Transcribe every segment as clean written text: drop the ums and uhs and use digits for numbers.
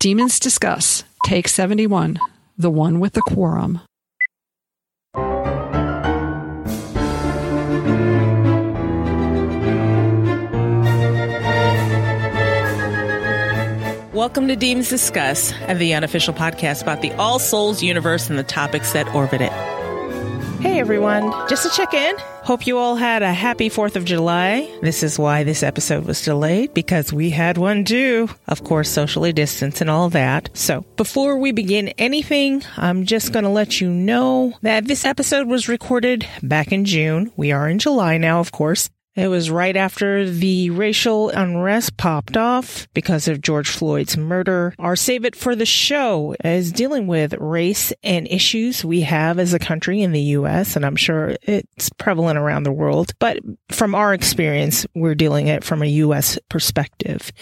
Demons Discuss, Take 71, The One with the Quorum. Welcome to Demons Discuss, the unofficial podcast about the All Souls universe and the topics that orbit it. Hey everyone, just to check in, hope you all had a happy 4th of July. This is why this episode was delayed, because we had one too. Of course, socially distanced and all that. So before we begin anything, I'm just going to let you know that this episode was recorded back in June. We are in July now, of course. It was right after the racial unrest popped off because of George Floyd's murder. Our Save It for the Show is dealing with race and issues we have as a country in the U.S., and I'm sure it's prevalent around the world. But from our experience, we're dealing it from a U.S. perspective.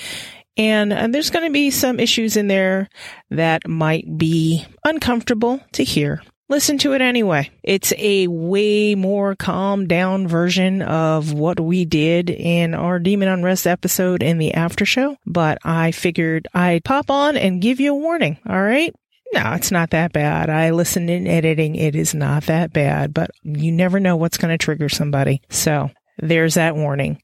And there's going to be some issues in there that might be uncomfortable to hear. Listen to it anyway. It's a way more calmed down version of what we did in our Demon Unrest episode in the after show, but I figured I'd pop on and give you a warning, all right? No, it's not that bad. I listened in editing. It is not that bad, but you never know what's going to trigger somebody. So there's that warning.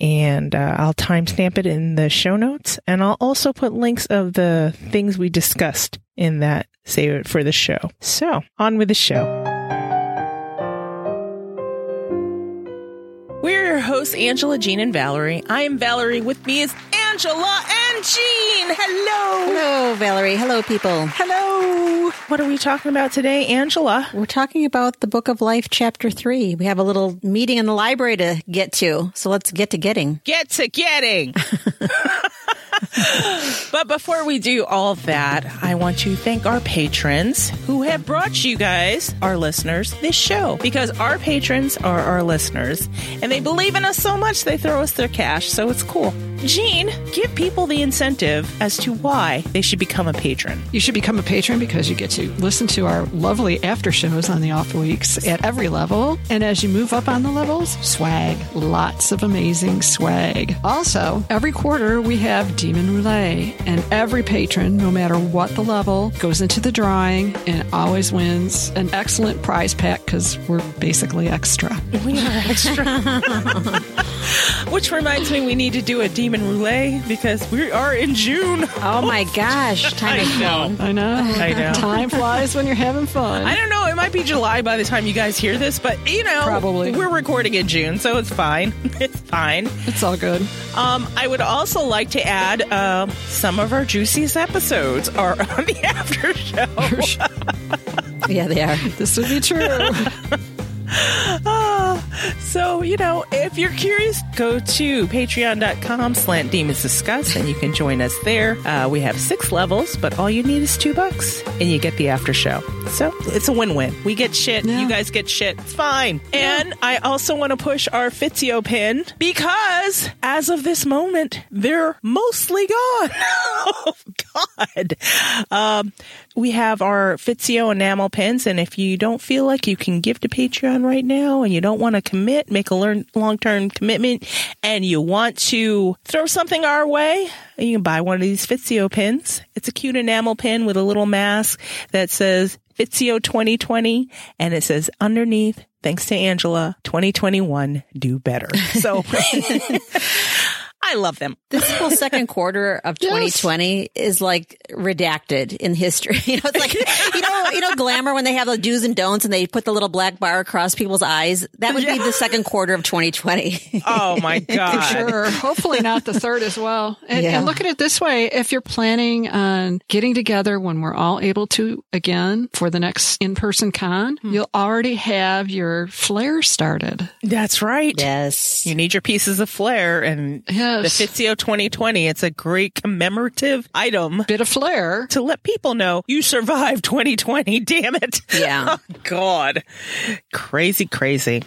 And I'll timestamp it in the show notes, and I'll also put links of the things we discussed in that Save It for the Show. So, on with the show. We're your hosts, Angela, Jean, and Valerie. I am Valerie. With me is Angela and Jean. Hello. Hello, Valerie. Hello, people. Hello. What are we talking about today, Angela? We're talking about the Book of Life, Chapter 3. We have a little meeting in the library to get to, so let's get to getting. Get to getting. But before we do all that, I want to thank our patrons who have brought you guys, our listeners, this show. Because our patrons are our listeners, and they believe in us so much they throw us their cash, so it's cool. Jean, give people the incentive as to why they should become a patron. You should become a patron because you get to listen to our lovely after shows on the off weeks at every level. And as you move up on the levels, swag. Lots of amazing swag. Also, every quarter we have Demon Roulette. And every patron, no matter what the level, goes into the drawing and always wins an excellent prize pack because we're basically extra. We are extra. Which reminds me, we need to do a Demon Roulette because we are in June. Oh my gosh. Time is gone. I know. Time flies when you're having fun. I don't know. It might be July by the time you guys hear this, but you know, probably we're recording in June, so it's fine. It's fine. It's all good. I would also like to add some of our juiciest episodes are on the after show. Yeah, they are. This would be true. So, you know, if you're curious, go to patreon.com/demonsdiscuss and you can join us there. We have 6 levels, but all you need is $2 and you get the after show. So it's a win-win. We get shit. Yeah. You guys get shit. It's fine. Yeah. And I also want to push our Fitzio pin because as of this moment, they're mostly gone. Oh, God. We have our Fitzio enamel pins, and if you don't feel like you can give to Patreon right now and you don't want to commit, make a long-term commitment, and you want to throw something our way, you can buy one of these Fitzio pins. It's a cute enamel pin with a little mask that says Fitzio 2020, and it says underneath, thanks to Angela, 2021, do better. So... I love them. This whole second quarter of 2020 is like redacted in history. You know, it's like, you know, Glamour when they have the do's and don'ts and they put the little black bar across people's eyes. That would be the second quarter of 2020. Oh my God. For sure. Hopefully not the third as well. And look at it this way. If you're planning on getting together when we're all able to again for the next in-person con, you'll already have your flair started. That's right. Yes. You need your pieces of flair and... Yeah. The Fitzio 2020, it's a great commemorative item. Bit of flair. To let people know you survived 2020, damn it. Yeah. Oh, God. Crazy, crazy.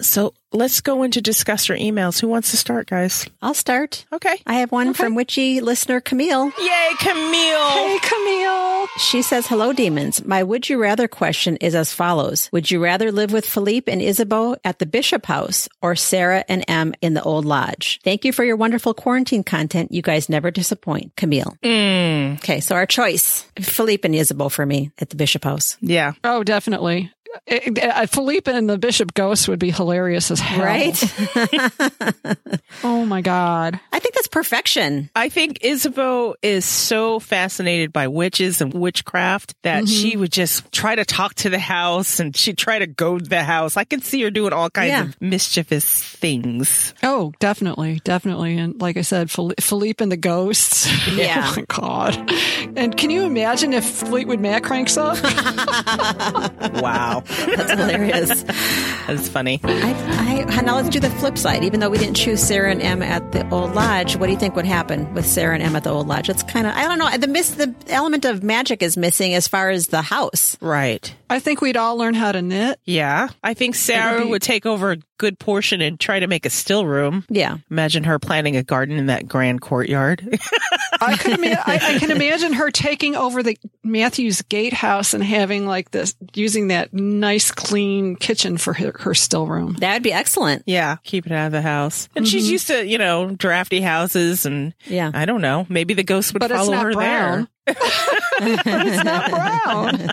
So let's go into discuss your emails. Who wants to start, guys? I'll start. Okay. I have one from witchy listener Camille. Yay, Camille. Hey, Camille. She says, hello, demons. My would you rather question is as follows. Would you rather live with Philippe and Isabeau at the Bishop House or Sarah and Em in the old lodge? Thank you for your wonderful quarantine content. You guys never disappoint. Camille. Mm. Okay, so our choice. Philippe and Isabeau for me at the Bishop House. Yeah. Oh, definitely. Philippe and the Bishop Ghost would be hilarious as hell. Right? Oh, my God. I think that's perfection. I think Isabeau is so fascinated by witches and witchcraft that she would just try to talk to the house and she'd try to goad the house. I could see her doing all kinds of mischievous things. Oh, definitely. Definitely. And like I said, Philippe and the ghosts. Yeah. Oh, my God. And can you imagine if Fleetwood Mac cranks up? Wow. That's hilarious. That's funny. Now let's do the flip side. Even though we didn't choose Sarah and Em at the old lodge, what do you think would happen with Sarah and Em at the old lodge? It's kind of, I don't know, the element of magic is missing as far as the house. Right. I think we'd all learn how to knit. Yeah. I think Sarah would take over a good portion and try to make a still room. Yeah. Imagine her planting a garden in that grand courtyard. I can imagine her taking over the Matthew's gatehouse and having like this, using that nice clean kitchen for her still room. That would be excellent. Yeah, keep it out of the house. And she's used to, drafty houses and I don't know, maybe the ghost would follow her there. But it's not brown.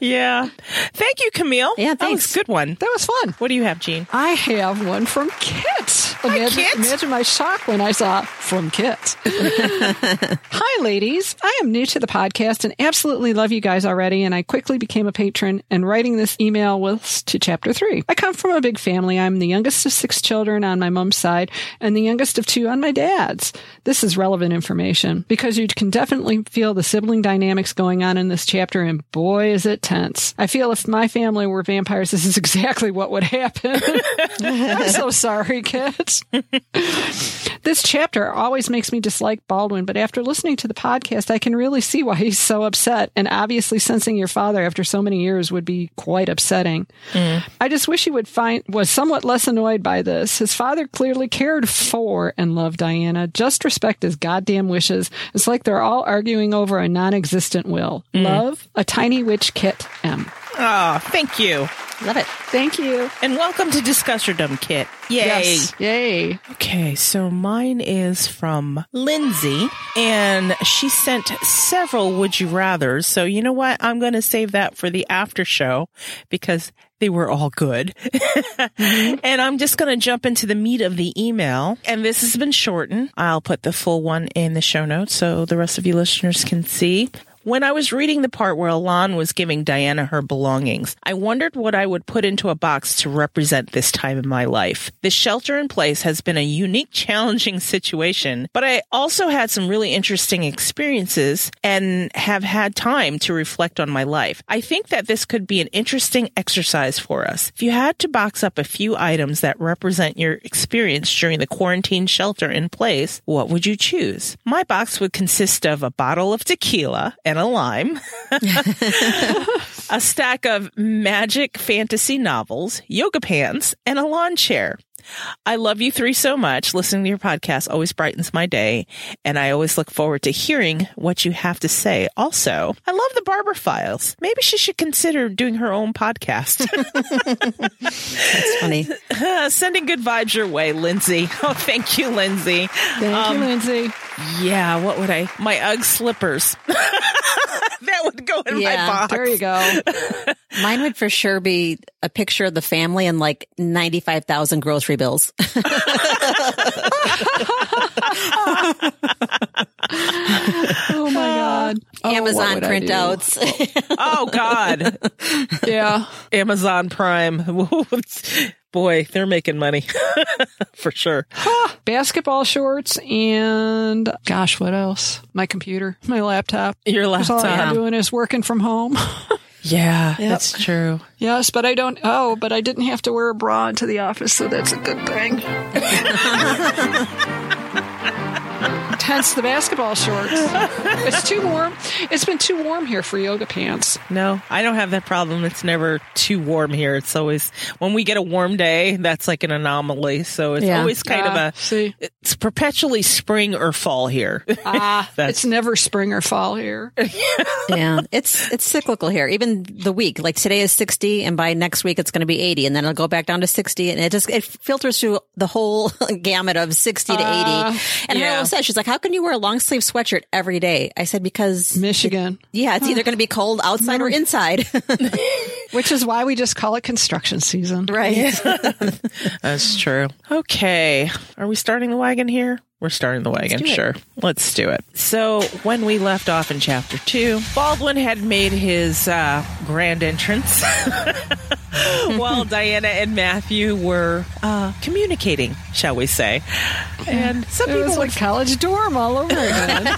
Yeah. Thank you, Camille. Yeah, thanks. That was a good one. That was fun. What do you have, Jean? I have one from Kit. Imagine my shock when I saw from Kit. Hi, ladies. I am new to the podcast and absolutely love you guys already, and I quickly became a patron, and writing this email was to Chapter 3. I come from a big family. I'm the youngest of 6 children on my mom's side and the youngest of 2 on my dad's. This is relevant information because you can definitely feel the sibling dynamics going on in this chapter, and boy, is it tense. I feel if my family were vampires, this is exactly what would happen. I'm so sorry, kids. This chapter always makes me dislike Baldwin, but after listening to the podcast, I can really see why he's so upset, and obviously sensing your father after so many years would be quite upsetting. Mm. I just wish he was somewhat less annoyed by this. His father clearly cared for and loved Diana. Just respect his goddamn wishes. It's like they're all arguing over a non-existent will. Mm. Love, a tiny witch, Kit M. Oh, thank you. Love it. Thank you. And welcome to Discuss Your Dumb Kit. Yay. Yes. Yay. Okay, so mine is from Lindsay, and she sent several Would You Rathers. So you know what? I'm going to save that for the after show because they were all good. And I'm just going to jump into the meat of the email. And this has been shortened. I'll put the full one in the show notes so the rest of you listeners can see. When I was reading the part where Alain was giving Diana her belongings, I wondered what I would put into a box to represent this time in my life. The shelter in place has been a unique, challenging situation, but I also had some really interesting experiences and have had time to reflect on my life. I think that this could be an interesting exercise for us. If you had to box up a few items that represent your experience during the quarantine shelter in place, what would you choose? My box would consist of a bottle of tequila and a lime, a stack of magic fantasy novels, yoga pants, and a lawn chair. I love you three so much. Listening to your podcast always brightens my day, and I always look forward to hearing what you have to say. Also, I love the Barber Files. Maybe she should consider doing her own podcast. That's funny. Sending good vibes your way, Lindsay. Oh, thank you, Lindsay. Thank you, Lindsay. Yeah, what would I? My Ugg slippers. That would go in my box. There you go. Mine would for sure be a picture of the family and like 95,000 grocery bills. Oh, my God. Oh, Amazon printouts. Oh, God. Yeah. Amazon Prime. Boy, they're making money for sure. Basketball shorts and gosh, what else? My computer, my laptop. Your laptop. All I'm doing is working from home. Yeah, that's true. Yes, but but I didn't have to wear a bra into the office, so that's a good thing. hence the basketball shorts. It's too warm. It's been too warm here for yoga pants. No, I don't have that problem. It's never too warm here. It's always, when we get a warm day, that's like an anomaly. So it's always kind of a, it's perpetually spring or fall here. It's never spring or fall here. Yeah, it's cyclical here. Even the week, like today is 60 and by next week it's going to be 80 and then it'll go back down to 60 and it filters through the whole gamut of 60 to 80. And Harold said, she's like, how can you wear a long sleeve sweatshirt every day? I said, because Michigan. It's either going to be cold outside or inside. Which is why we just call it construction season. Right. That's true. Okay. Are we starting the wagon here? We're starting the wagon, sure. Let's do it. So when we left off in Chapter 2, Baldwin had made his grand entrance while Diana and Matthew were communicating, shall we say. And some people like college dorm all over again.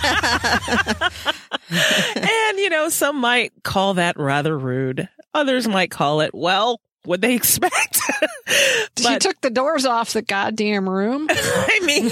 And, you know, some might call that rather rude. Others might call it, well, what they expect. She took the doors off the goddamn room. I mean,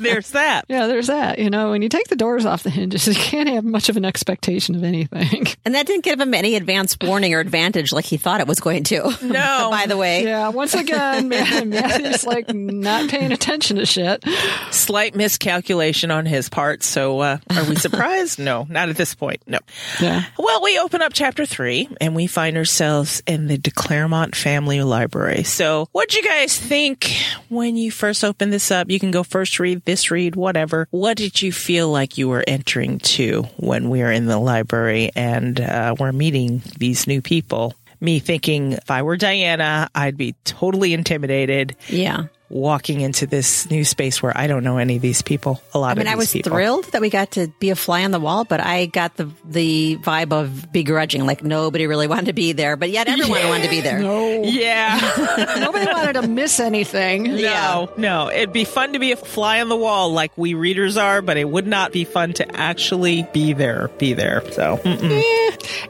there's that. Yeah, there's that. You know, when you take the doors off the hinges, you can't have much of an expectation of anything. And that didn't give him any advance warning or advantage like he thought it was going to. No. By the way. Yeah, once again, Matthew's like not paying attention to shit. Slight miscalculation on his part. So are we surprised? No, not at this point. No. Yeah. Well, we open up Chapter 3 and we find ourselves in the de Claremont Family Library. So what'd you guys think when you first opened this up? You can go first read, this read, whatever. What did you feel like you were entering to when we were in the library and we're meeting these new people? Me thinking, if I were Diana, I'd be totally intimidated. Yeah. Walking into this new space where I don't know any of these people. I was thrilled that we got to be a fly on the wall, but I got the vibe of begrudging, like nobody really wanted to be there, but yet everyone wanted to be there. No. Yeah. Nobody wanted to miss anything. No. It'd be fun to be a fly on the wall like we readers are, but it would not be fun to actually be there. So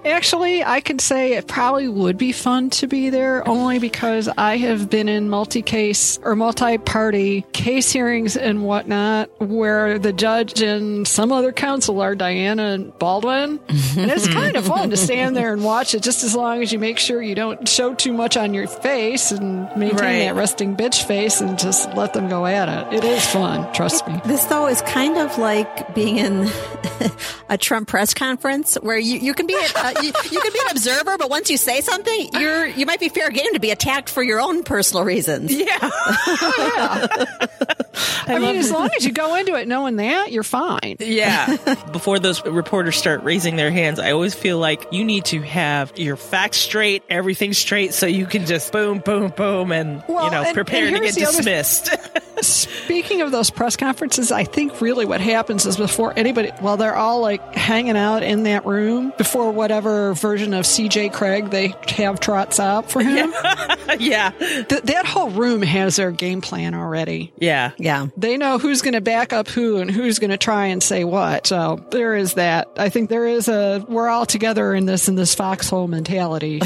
actually, I could say it probably would be fun to be there only because I have been in multi-party case hearings and whatnot where the judge and some other counsel are Diana and Baldwin. And it's kind of fun to stand there and watch it, just as long as you make sure you don't show too much on your face and maintain that resting bitch face and just let them go at it. It is fun. Trust me. This, though, is kind of like being in a Trump press conference where you can be you can be an observer, but once you say something, you might be fair game to be attacked for your own personal reasons. Yeah. I mean, as long as you go into it knowing that, you're fine. Yeah. Before those reporters start raising their hands, I always feel like you need to have your facts straight, everything straight, so you can just boom, boom, boom, and prepare to get dismissed. Speaking of those press conferences, I think really what happens is before anybody, well, they're all like hanging out in that room before whatever version of C.J. Craig they have trots out for him. Yeah. That whole room has their game plan already. Yeah. Yeah. They know who's going to back up who and who's going to try and say what. So there is that. I think there is we're all together in this foxhole mentality.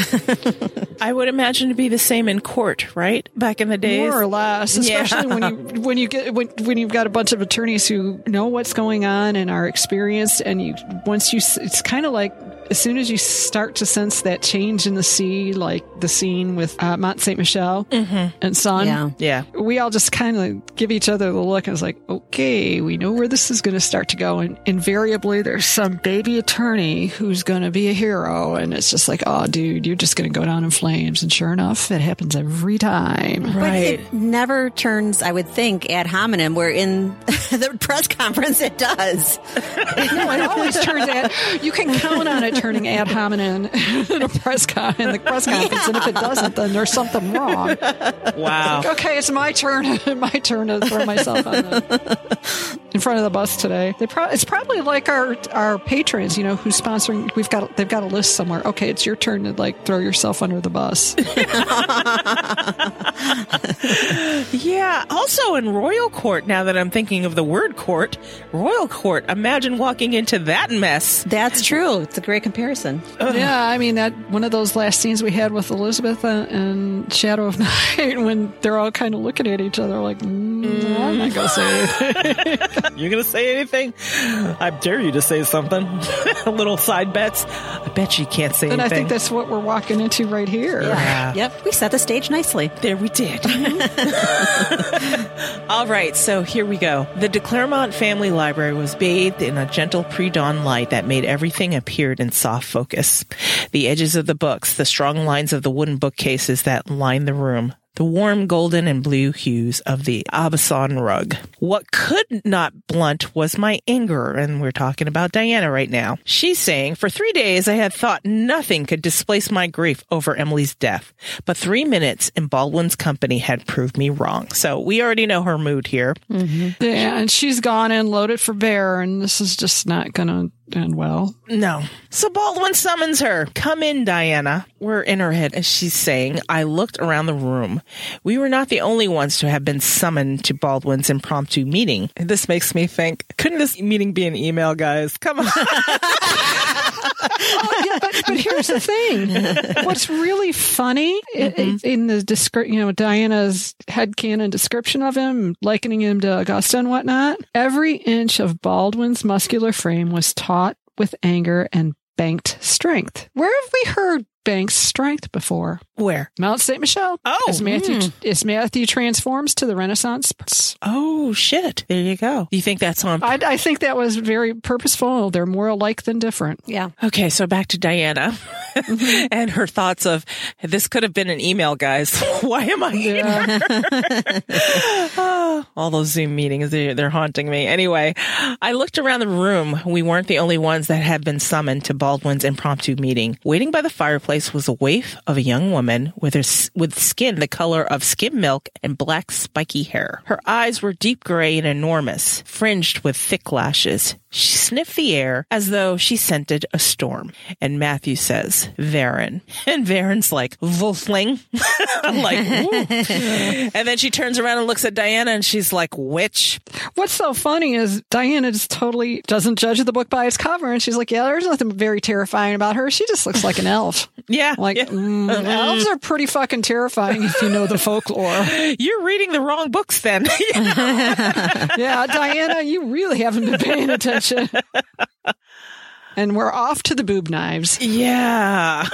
I would imagine to be the same in court, right? Back in the days. More or less, especially when you've got a bunch of attorneys who know what's going on and are experienced, and it's kind of like as soon as you start to sense that change in the sea, like the scene with Mont Saint Michel and Son, yeah, we all just kind of give each other the look, and it's like, okay, we know where this is going to start to go, and invariably there's some baby attorney who's going to be a hero, and it's just like, oh, dude, you're just going to go down in flames, and sure enough, it happens every time. Right? But it never turns, I would think, ad hominem. Where in the press conference, it does. No, it always turns ad. You can count on it. Turning ad hominem in a press in the press conference, and if it doesn't, then there's something wrong. Wow. It's like, okay, it's my turn to throw myself in front of the bus today. It's probably like our patrons, you know, who's sponsoring. They've got a list somewhere. Okay, it's your turn to like throw yourself under the bus. Yeah. Also in royal court. Now that I'm thinking of the word court, royal court. Imagine walking into that mess. That's true. It's a great comparison. Yeah, I mean, that one of those last scenes we had with Elizabethan and Shadow of Night when they're all kind of looking at each other like, I'm not going to say anything. You gonna say anything? I dare you to say something. Little side bets. I bet you can't say anything. And I think that's what we're walking into right here. Yeah. Yep. We set the stage nicely. There we did. All right. So here we go. The de Claremont family library was bathed in a gentle pre-dawn light that made everything appear in soft focus. The edges of the books, the strong lines of the wooden bookcases that lined the room, the warm golden and blue hues of the Aubusson rug. What could not blunt was my anger, and we're talking about Diana right now. She's saying, for 3 days I had thought nothing could displace my grief over Emily's death, but 3 minutes in Baldwin's company had proved me wrong. So we already know her mood here. Mm-hmm. Yeah, and she's gone and loaded for bear, and this is just not going to... And well, no. So Baldwin summons her. Come in, Diana. We're in her head. And she's saying, I looked around the room. We were not the only ones to have been summoned to Baldwin's impromptu meeting. And this makes me think, couldn't this meeting be an email, guys? Come on. Oh, yeah, but here's the thing. What's really funny in the Diana's headcanon description of him, likening him to Augusta and whatnot, every inch of Baldwin's muscular frame was taut with anger and banked strength. Where have we heard banked strength before? Where? Mont Saint Michel. Oh, as Matthew transforms to the Renaissance. Oh shit! There you go. You think that's on? I think that was very purposeful. They're more alike than different. Yeah. Okay, so back to Diana and her thoughts of this could have been an email, guys. Why am I here? Oh, all those Zoom meetings—they're haunting me. Anyway, I looked around the room. We weren't the only ones that had been summoned to Baldwin's impromptu meeting. Waiting by the fireplace was a waif of a young woman with skin the color of skim milk and black spiky hair. Her eyes were deep gray and enormous, fringed with thick lashes. She sniffed the air as though she scented a storm. And Matthew says, Verin. And Verin's like, Wolfling. I'm like, ooh. And then she turns around and looks at Diana and she's like, witch. What's so funny is Diana just totally doesn't judge the book by its cover. And she's like, yeah, there's nothing very terrifying about her. She just looks like an elf. Yeah. Like, yeah. Elves are pretty fucking terrifying if you know the folklore. You're reading the wrong books then. Yeah, Diana, you really haven't been paying attention. And we're off to the boob knives. Yeah.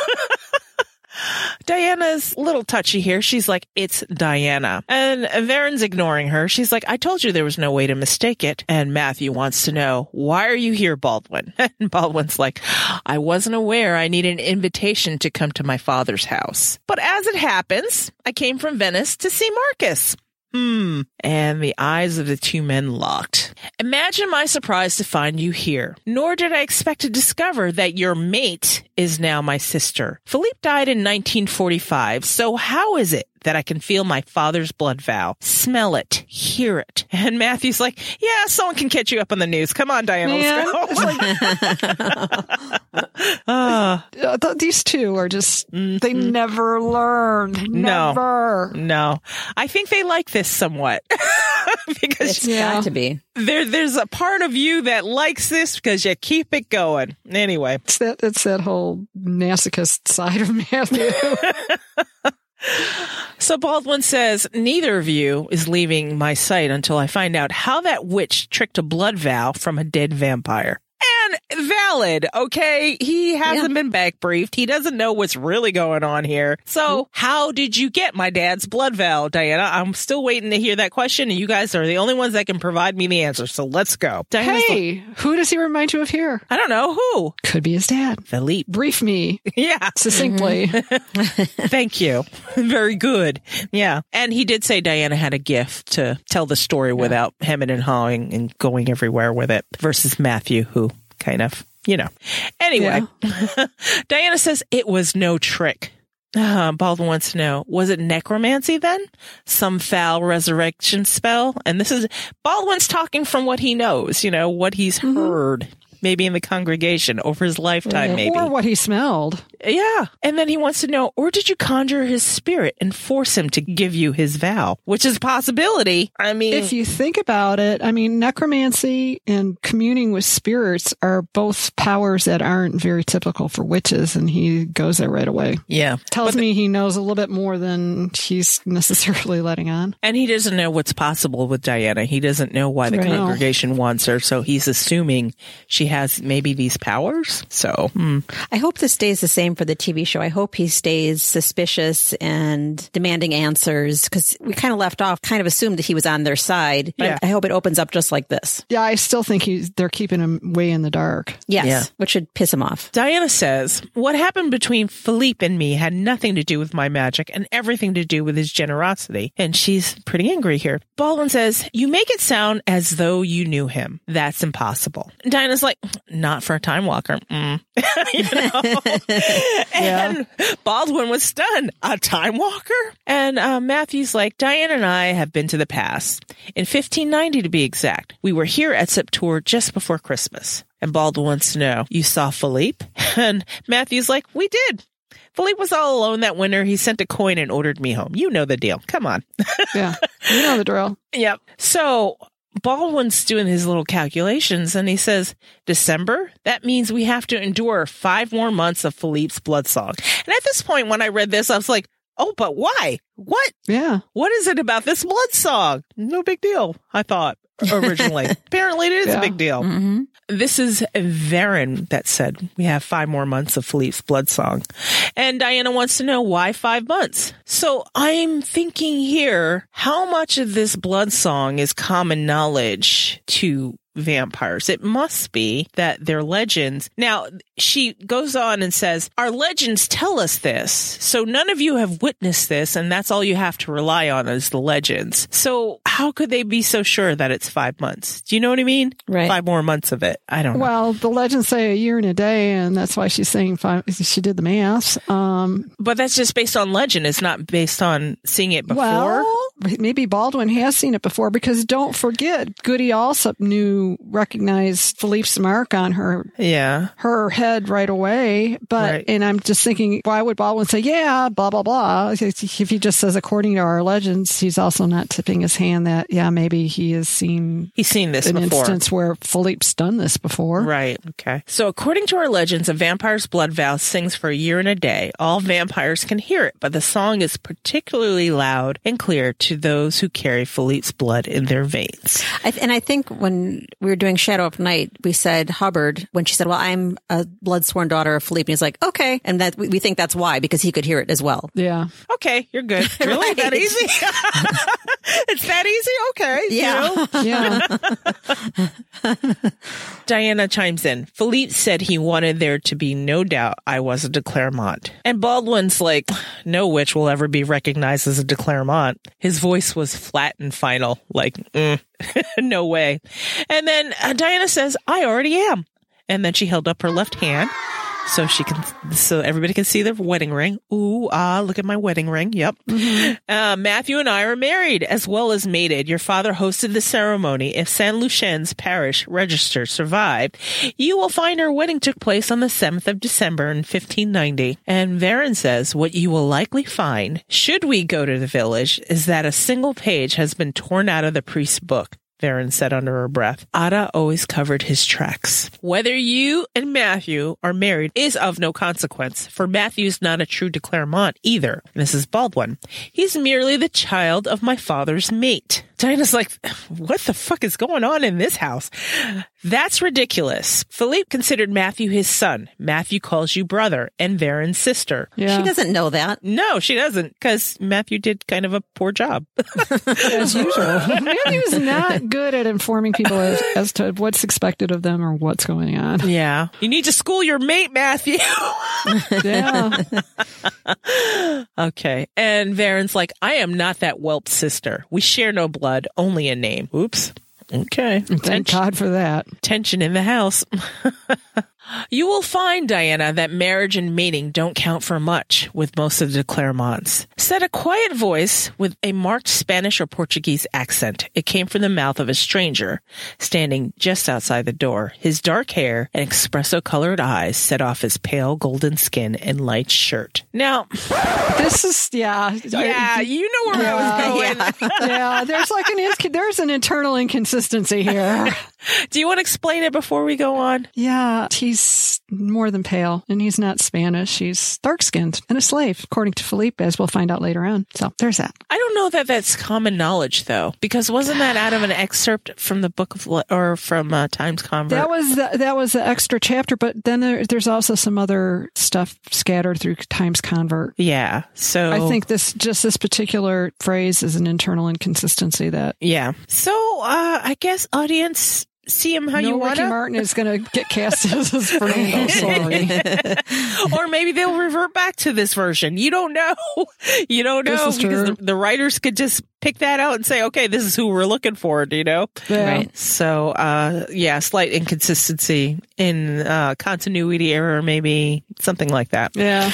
Diana's a little touchy here. She's like, it's Diana. And Verin's ignoring her. She's like, I told you there was no way to mistake it. And Matthew wants to know, why are you here, Baldwin? And Baldwin's like, I wasn't aware I needed an invitation to come to my father's house. But as it happens, I came from Venice to see Marcus. And the eyes of the two men locked. Imagine my surprise to find you here. Nor did I expect to discover that your mate is now my sister. Philippe died in 1945, so how is it that I can feel my father's blood vow? Smell it. Hear it. And Matthew's like, yeah, someone can catch you up on the news. Come on, Diana, let's go. These two are just, they never learn. Never. No. I think they like this somewhat. Because it's got to be. There's a part of you that likes this because you keep it going. Anyway. It's that whole masochist side of Matthew. So Baldwin says, neither of you is leaving my sight until I find out how that witch tricked a blood vow from a dead vampire. And valid, okay? He hasn't been back briefed. He doesn't know what's really going on here. So how did you get my dad's blood vow, Diana? I'm still waiting to hear that question, and you guys are the only ones that can provide me the answer. So let's go. Diana's who does he remind you of here? I don't know. Who? Could be his dad. Philippe. Brief me. Yeah. Succinctly. Thank you. Very good. Yeah. And he did say Diana had a gift to tell the story without hemming and hawing and going everywhere with it versus Matthew, who... kind of, you know. Anyway, Diana says it was no trick. Baldwin wants to know, was it necromancy then? Some foul resurrection spell? And this is Baldwin's talking from what he knows, you know, what he's heard. maybe in the congregation over his lifetime, maybe. Or what he smelled. Yeah. And then he wants to know, or did you conjure his spirit and force him to give you his vow? Which is a possibility. I mean, if you think about it, I mean, necromancy and communing with spirits are both powers that aren't very typical for witches. And he goes there right away. Yeah. Tells me he knows a little bit more than he's necessarily letting on. And he doesn't know what's possible with Diana. He doesn't know why the congregation wants her. So he's assuming she has maybe these powers. So I hope this stays the same for the TV show. I hope he stays suspicious and demanding answers, because we kind of left off, kind of assumed that he was on their side. But yeah. I hope it opens up just like this. Yeah, I still think they're keeping him way in the dark. Yes, yeah. Which should piss him off. Diana says, what happened between Philippe and me had nothing to do with my magic and everything to do with his generosity. And she's pretty angry here. Baldwin says, you make it sound as though you knew him. That's impossible. And Diana's like, not for a time walker. You know? And Baldwin was stunned. A time walker? And Matthew's like, Diana and I have been to the past. In 1590, to be exact, we were here at Septour just before Christmas. And Baldwin wants to know, you saw Philippe? And Matthew's like, we did. Philippe was all alone that winter. He sent a coin and ordered me home. You know the deal. Come on. Yeah. You know the drill. Yep. So Baldwin's doing his little calculations and he says, December? That means we have to endure 5 more months of Philippe's bloodsuck. And at this point, when I read this, I was like, oh, but why? What? Yeah. What is it about this bloodsuck? No big deal, I thought. Originally. Apparently it is a big deal. Mm-hmm. This is Verin that said, we have 5 more months of Philippe's blood song. And Diana wants to know why 5 months. So I'm thinking here, how much of this blood song is common knowledge to vampires? It must be that they're legends. Now, she goes on and says, our legends tell us this. So none of you have witnessed this, and that's all you have to rely on is the legends. So how could they be so sure that it's 5 months? Do you know what I mean? Right. 5 more months of it. I don't know. Well, the legends say a year and a day, and that's why she's saying 5. She did the math. But that's just based on legend. It's not based on seeing it before. Well, maybe Baldwin has seen it before, because don't forget, Goody Alsop recognized Philippe's mark on her head right away. But and I'm just thinking, why would Baldwin say, yeah, blah, blah, blah? If he just says, according to our legends, he's also not tipping his hand that, yeah, maybe he has seen this an before. Instance where Philippe's done this before. Right. Okay. So according to our legends, a vampire's blood vow sings for a year and a day. All vampires can hear it, but the song is particularly loud and clear to those who carry Philippe's blood in their veins. And I think when we were doing Shadow of Night, we said Hubbard, when she said, well, I'm a blood-sworn daughter of Philippe. And he's like, okay. And that we think that's why, because he could hear it as well. Yeah. Okay, you're good. Really? That easy? It's that easy? Okay. Yeah. You know? Yeah. Diana chimes in. Philippe said he wanted there to be no doubt I was a de Claremont. And Baldwin's like, no witch will ever be recognized as a de Claremont. His voice was flat and final, like, no way. And then Diana says, I already am. And then she held up her left hand so everybody can see their wedding ring. Ooh, ah, look at my wedding ring. Yep. Mm-hmm. Matthew and I are married as well as mated. Your father hosted the ceremony. If Saint Lucien's parish register survived, you will find our wedding took place on the 7th of December in 1590. And Verin says, what you will likely find, should we go to the village, is that a single page has been torn out of the priest's book. Verin said under her breath, Ada always covered his tracks. Whether you and Matthew are married is of no consequence, for Matthew's not a true de Claremont either. Mrs. Baldwin, he's merely the child of my father's mate. Diana's like, what the fuck is going on in this house? That's ridiculous. Philippe considered Matthew his son. Matthew calls you brother and Verin's sister. Yeah. She doesn't know that. No, she doesn't, because Matthew did kind of a poor job. As usual. Matthew's not good at informing people as to what's expected of them or what's going on. Yeah. You need to school your mate, Matthew. Yeah. Okay. And Verin's like, I am not that whelp's sister. We share no blood. Only a name. Oops. Okay. Thank God for that. Tension in the house. You will find, Diana, that marriage and mating don't count for much with most of the de Claremonts, said a quiet voice with a marked Spanish or Portuguese accent. It came from the mouth of a stranger standing just outside the door. His dark hair and espresso-colored eyes set off his pale golden skin and light shirt. Now, this is, you know where I was going. Yeah, there's an internal inconsistency here. Do you want to explain it before we go on? Yeah, he's more than pale, and he's not Spanish. He's dark-skinned and a slave, according to Philippe, as we'll find out later on. So there's that. I don't know that that's common knowledge, though, because wasn't that out of an excerpt from the Book of or from Times Convert? That was the extra chapter, but then there's also some other stuff scattered through Times Convert. Yeah, so I think this particular phrase is an internal inconsistency that. Yeah. So I guess audience. See him how you want. Ricky Martin is going to get cast as his friend. Oh, or maybe they'll revert back to this version. You don't know because the writers could just pick that out and say, okay, this is who we're looking for. Do you know? Yeah. Right. So, slight inconsistency in continuity error, maybe something like that. Yeah.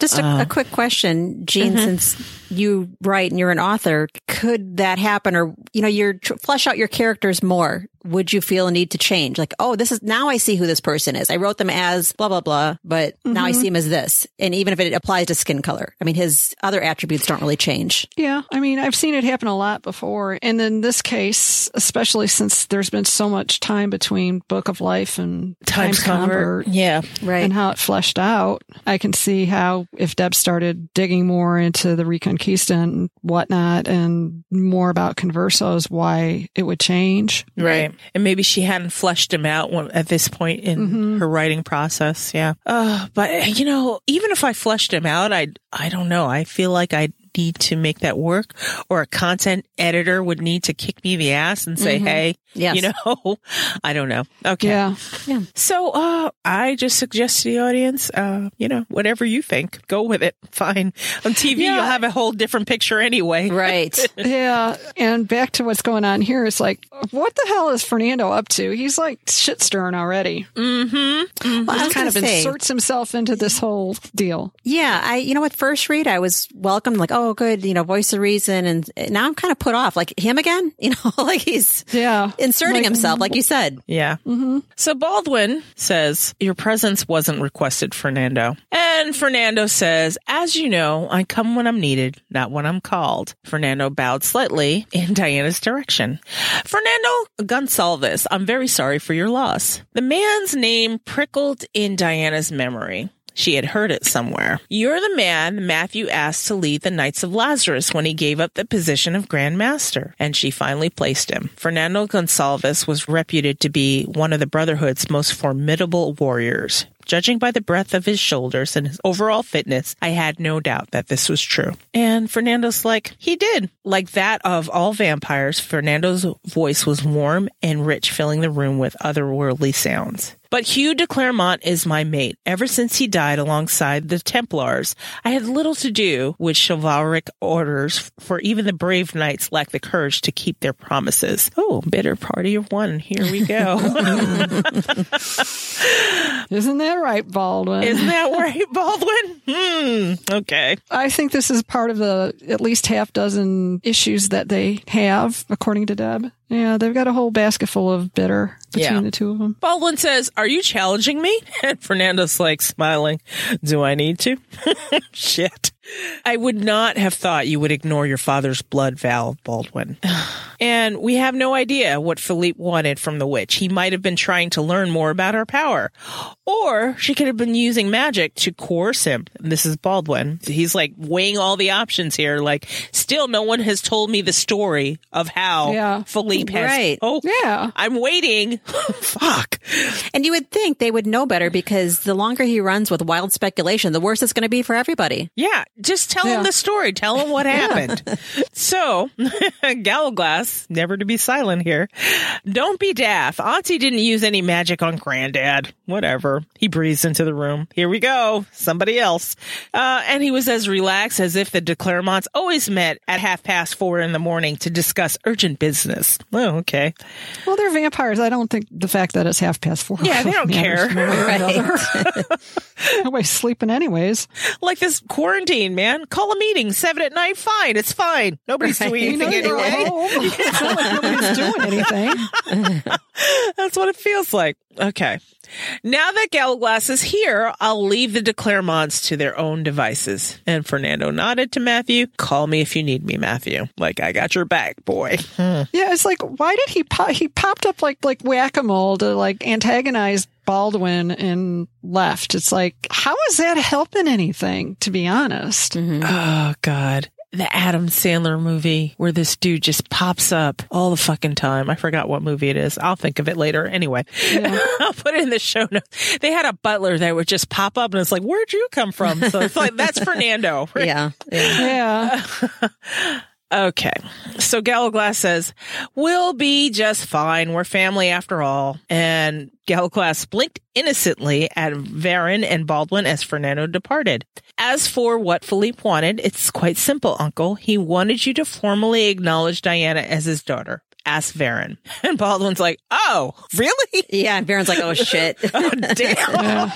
Just a quick question, Jean, since you write and you're an author, could that happen? Or, you flesh out your characters more. Would you feel a need to change? Like, oh, this is now I see who this person is. I wrote them as blah, blah, blah, but now I see him as this. And even if it applies to skin color, I mean, his other attributes don't really change. Yeah. I mean, I've seen it happen a lot before. And in this case, especially since there's been so much time between Book of Life and Times Convert. Yeah. Right. And how it fleshed out, I can see how. If Deb started digging more into the Reconquista and whatnot and more about conversos, why it would change. Right. And maybe she hadn't fleshed him out at this point in her writing process. Yeah. But, even if I fleshed him out, I don't know. I feel like I'd need to make that work, or a content editor would need to kick me in the ass and say, hey, yes. I don't know. Okay. Yeah. So I just suggest to the audience, whatever you think, go with it. Fine. On TV, you'll have a whole different picture anyway. Right. Yeah. And back to what's going on here is like, what the hell is Fernando up to? He's like shit stirring already. Well, he kind of inserts himself into this whole deal. Yeah. At first read, I was welcomed, like, oh, good, voice of reason. And now I'm kind of put off, like, him again? He's inserting himself, like you said. Yeah. Mm-hmm. So Baldwin says, your presence wasn't requested, Fernando. And Fernando says, as you know, I come when I'm needed, not when I'm called. Fernando bowed slightly in Diana's direction. Fernando Gonsalves, I'm very sorry for your loss. The man's name prickled in Diana's memory. She had heard it somewhere. You're the man Matthew asked to lead the Knights of Lazarus when he gave up the position of Grand Master, and she finally placed him. Fernando Gonsalves was reputed to be one of the Brotherhood's most formidable warriors. Judging by the breadth of his shoulders and his overall fitness, I had no doubt that this was true. And Fernando's like, he did. Like that of all vampires, Fernando's voice was warm and rich, filling the room with otherworldly sounds. But Hugh de Claremont is my mate. Ever since he died alongside the Templars, I had little to do with chivalric orders, for even the brave knights lack the courage to keep their promises. Oh, bitter party of one. Here we go. Isn't that right, Baldwin? Isn't that right, Baldwin? Okay. I think this is part of the at least half dozen issues that they have, according to Deb. Yeah, they've got a whole basket full of bitter between the two of them. Baldwin says, are you challenging me? And Fernando's like, smiling, do I need to? Shit. I would not have thought you would ignore your father's blood vow, Baldwin. And we have no idea what Philippe wanted from the witch. He might have been trying to learn more about her power. Or she could have been using magic to coerce him. This is Baldwin. He's like weighing all the options here. Like, still no one has told me the story of how Philippe. Right. Oh, yeah. I'm waiting. Fuck. And you would think they would know better, because the longer he runs with wild speculation, the worse it's going to be for everybody. Yeah. Just tell him the story. Tell him what happened. So Gallowglass It's never to be silent here. Don't be daft. Auntie didn't use any magic on Granddad. Whatever. He breezed into the room. Here we go. Somebody else. And he was as relaxed as if the de Claremonts always met at 4:30 in the morning to discuss urgent business. Oh, okay. Well, they're vampires. I don't think the fact that it's 4:30. Yeah, they don't care. Right. Nobody's sleeping anyways. Like this quarantine, man. Call a meeting 7 p.m. Fine. It's fine. Nobody's doing anything anyway. It's not like nobody's doing anything. That's what it feels like. Okay. Now that Gallowglass is here, I'll leave the de Claremonts to their own devices. And Fernando nodded to Matthew. Call me if you need me, Matthew. Like, I got your back, boy. Yeah, it's like, why did he pop? He popped up like whack-a-mole to like antagonize Baldwin and left. It's like, how is that helping anything, to be honest? Mm-hmm. Oh, God. The Adam Sandler movie where this dude just pops up all the fucking time. I forgot what movie it is. I'll think of it later. Anyway, yeah. I'll put it in the show notes. They had a butler that would just pop up and it's like, where'd you come from? So it's like, that's Fernando. Right? Yeah. Okay. So Gallowglass says, we'll be just fine. We're family after all. And Gallowglass blinked innocently at Verin and Baldwin as Fernando departed. As for what Philippe wanted, it's quite simple, Uncle. He wanted you to formally acknowledge Diana as his daughter. Ask Verin. And Baldwin's like, oh, really? Yeah, and Verin's like, oh, shit. Oh, damn.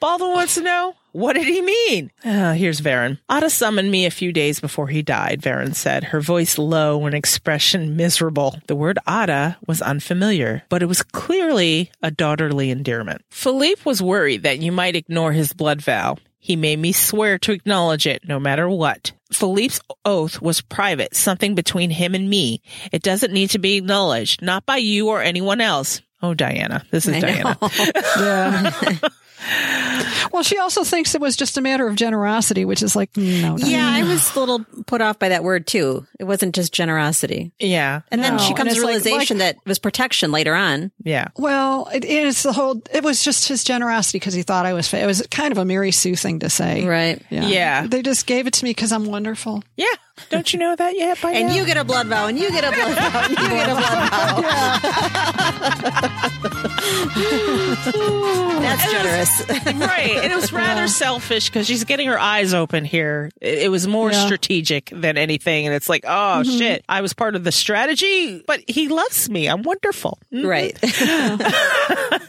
Baldwin wants to know, what did he mean? Here's Verin. Ada summoned me a few days before he died, Verin said, her voice low and expression miserable. The word Ada was unfamiliar, but it was clearly a daughterly endearment. Philippe was worried that you might ignore his blood vow. He made me swear to acknowledge it, no matter what. Philippe's oath was private, something between him and me. It doesn't need to be acknowledged, not by you or anyone else. Oh, Diana. This is Diana. Yeah. Well, she also thinks it was just a matter of generosity, which is like, no. Diana. Yeah, I was a little put off by that word, too. It wasn't just generosity. Yeah. And then she comes to realization that it was protection later on. Yeah. Well, it was just his generosity because he thought I was, it was kind of a Mary Sue thing to say. Right. Yeah. They just gave it to me because I'm wonderful. Yeah. Don't you know that yet? And you get a blood vow, and you get a blood vow, and you get a blood vow. Yeah. That's generous. Right. And it was rather selfish because she's getting her eyes open here. It was more strategic than anything. And it's like, oh, shit, I was part of the strategy, but he loves me. I'm wonderful. Mm-hmm. Right.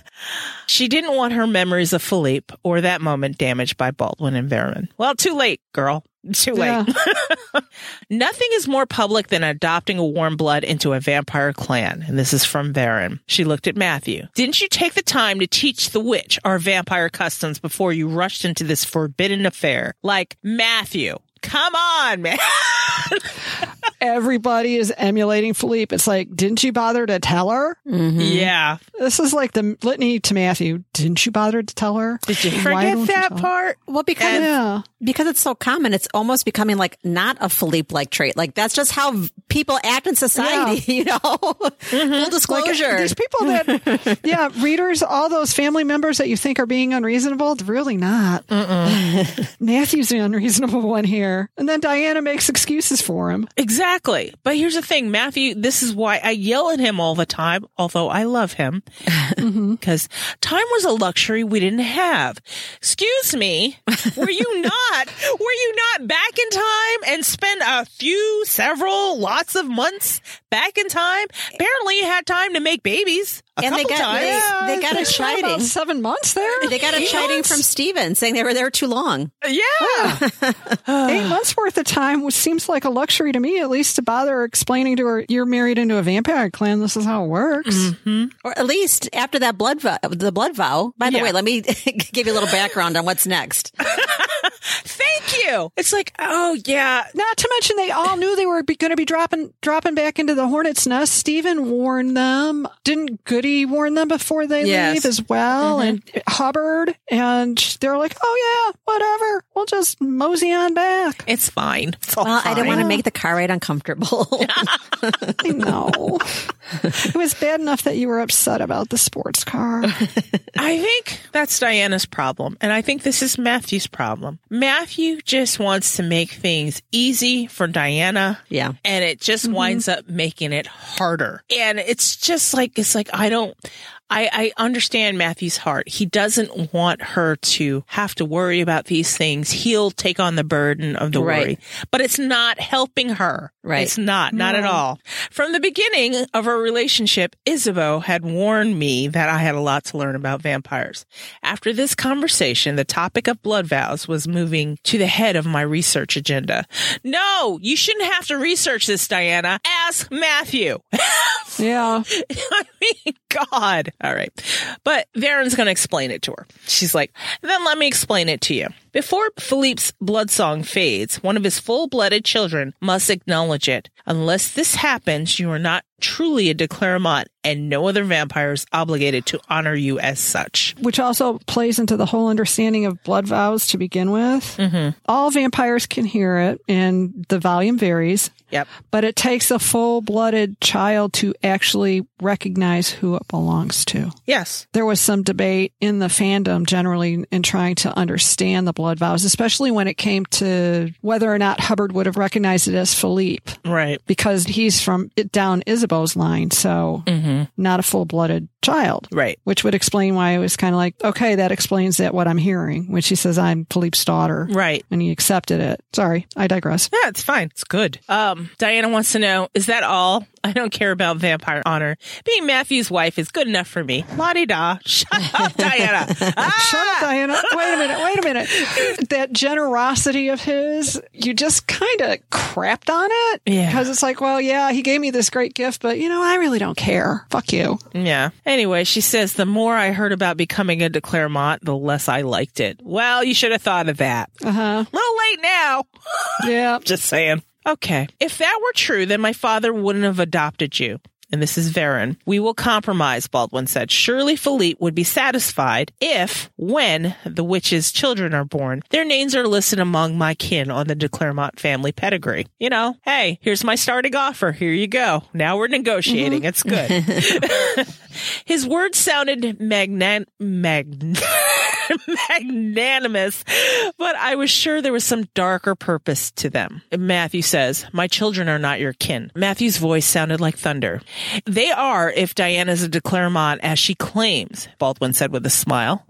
She didn't want her memories of Philippe or that moment damaged by Baldwin and Verin. Well, too late, girl. Too late. Yeah. Nothing is more public than adopting a warm blood into a vampire clan. And this is from Verin. She looked at Matthew. Didn't you take the time to teach the witch our vampire customs before you rushed into this forbidden affair? Like, Matthew, come on, man. Everybody is emulating Philippe. It's like, didn't you bother to tell her? Mm-hmm. Yeah. This is like the litany to Matthew. Didn't you bother to tell her? Did you forget that part? Well, because it's so common, it's almost becoming like not a Philippe-like trait. Like, that's just how people act in society, you know? Mm-hmm. Full disclosure. Like, these people that, readers, all those family members that you think are being unreasonable, really not. Matthew's the unreasonable one here. And then Diana makes excuses for him. Exactly. Exactly. But here's the thing, Matthew, this is why I yell at him all the time, although I love him, because time was a luxury we didn't have. Excuse me, were you not back in time and spend lots of months back in time? Apparently you had time to make babies. They got a chiding. About 7 months there? They got a chiding from Stephen saying they were there too long. Yeah. 8 months worth of time, which seems like a luxury to me, at least to bother explaining to her, you're married into a vampire clan. This is how it works. Mm-hmm. Or at least after that blood vow. By the way, let me give you a little background on what's next. Thank you. It's like, oh, yeah. Not to mention they all knew they were going to be dropping back into the hornet's nest. Stephen warned them. Didn't Goody warn them before they leave as well? Mm-hmm. And Hubbard. And they're like, oh, yeah, whatever. We'll just mosey on back. It's fine. It's fine. I didn't want to make the car ride uncomfortable. I know. It was bad enough that you were upset about the sports car. I think that's Diana's problem. And I think this is Matthew's problem. Matthew just just wants to make things easy for Diana. Yeah. And it just winds up making it harder. And it's just like, I understand Matthew's heart. He doesn't want her to have to worry about these things. He'll take on the burden of the worry. But it's not helping her. Right. It's not at all. From the beginning of our relationship, Isabeau had warned me that I had a lot to learn about vampires. After this conversation, the topic of blood vows was moving to the head of my research agenda. No, you shouldn't have to research this, Diana. Ask Matthew. Yeah. I mean, God. All right. But Verin's going to explain it to her. She's like, then let me explain it to you. Before Philippe's blood song fades, one of his full-blooded children must acknowledge it. Unless this happens, you are not truly a de Claremont, and no other vampire is obligated to honor you as such. Which also plays into the whole understanding of blood vows to begin with. Mm-hmm. All vampires can hear it, and the volume varies. Yep. But it takes a full-blooded child to actually recognize who it belongs to. Yes. There was some debate in the fandom generally in trying to understand the blood vows, especially when it came to whether or not Hubbard would have recognized it as Philippe. Right. Because he's from down Isabeau's line, so not a full-blooded child. Right. Which would explain why it was kind of like, okay, that explains that what I'm hearing when she says I'm Philippe's daughter. Right. And he accepted it. Sorry, I digress. Yeah, it's fine. It's good. Diana wants to know, is that all? I don't care about vampire honor. Being Matthew's wife is good enough for me. La-di-da. Shut up, Diana. Shut up, Diana. Wait a minute. That generosity of his, you just kind of crapped on it. Yeah. Because it's like, well, yeah, he gave me this great gift, but, you know, I really don't care. Fuck you. Yeah. Anyway, she says, the more I heard about becoming a de Claremont, the less I liked it. Well, you should have thought of that. Uh-huh. A little late now. Yeah. Just saying. Okay. If that were true, then my father wouldn't have adopted you. And this is Verin. We will compromise, Baldwin said. Surely Philippe would be satisfied if, when the witch's children are born, their names are listed among my kin on the de Claremont family pedigree. You know, hey, here's my starting offer. Here you go. Now we're negotiating. It's good. His words sounded magnanimous, but I was sure there was some darker purpose to them. Matthew says, my children are not your kin. Matthew's voice sounded like thunder. They are, if Diana's a de Claremont, as she claims, Baldwin said with a smile.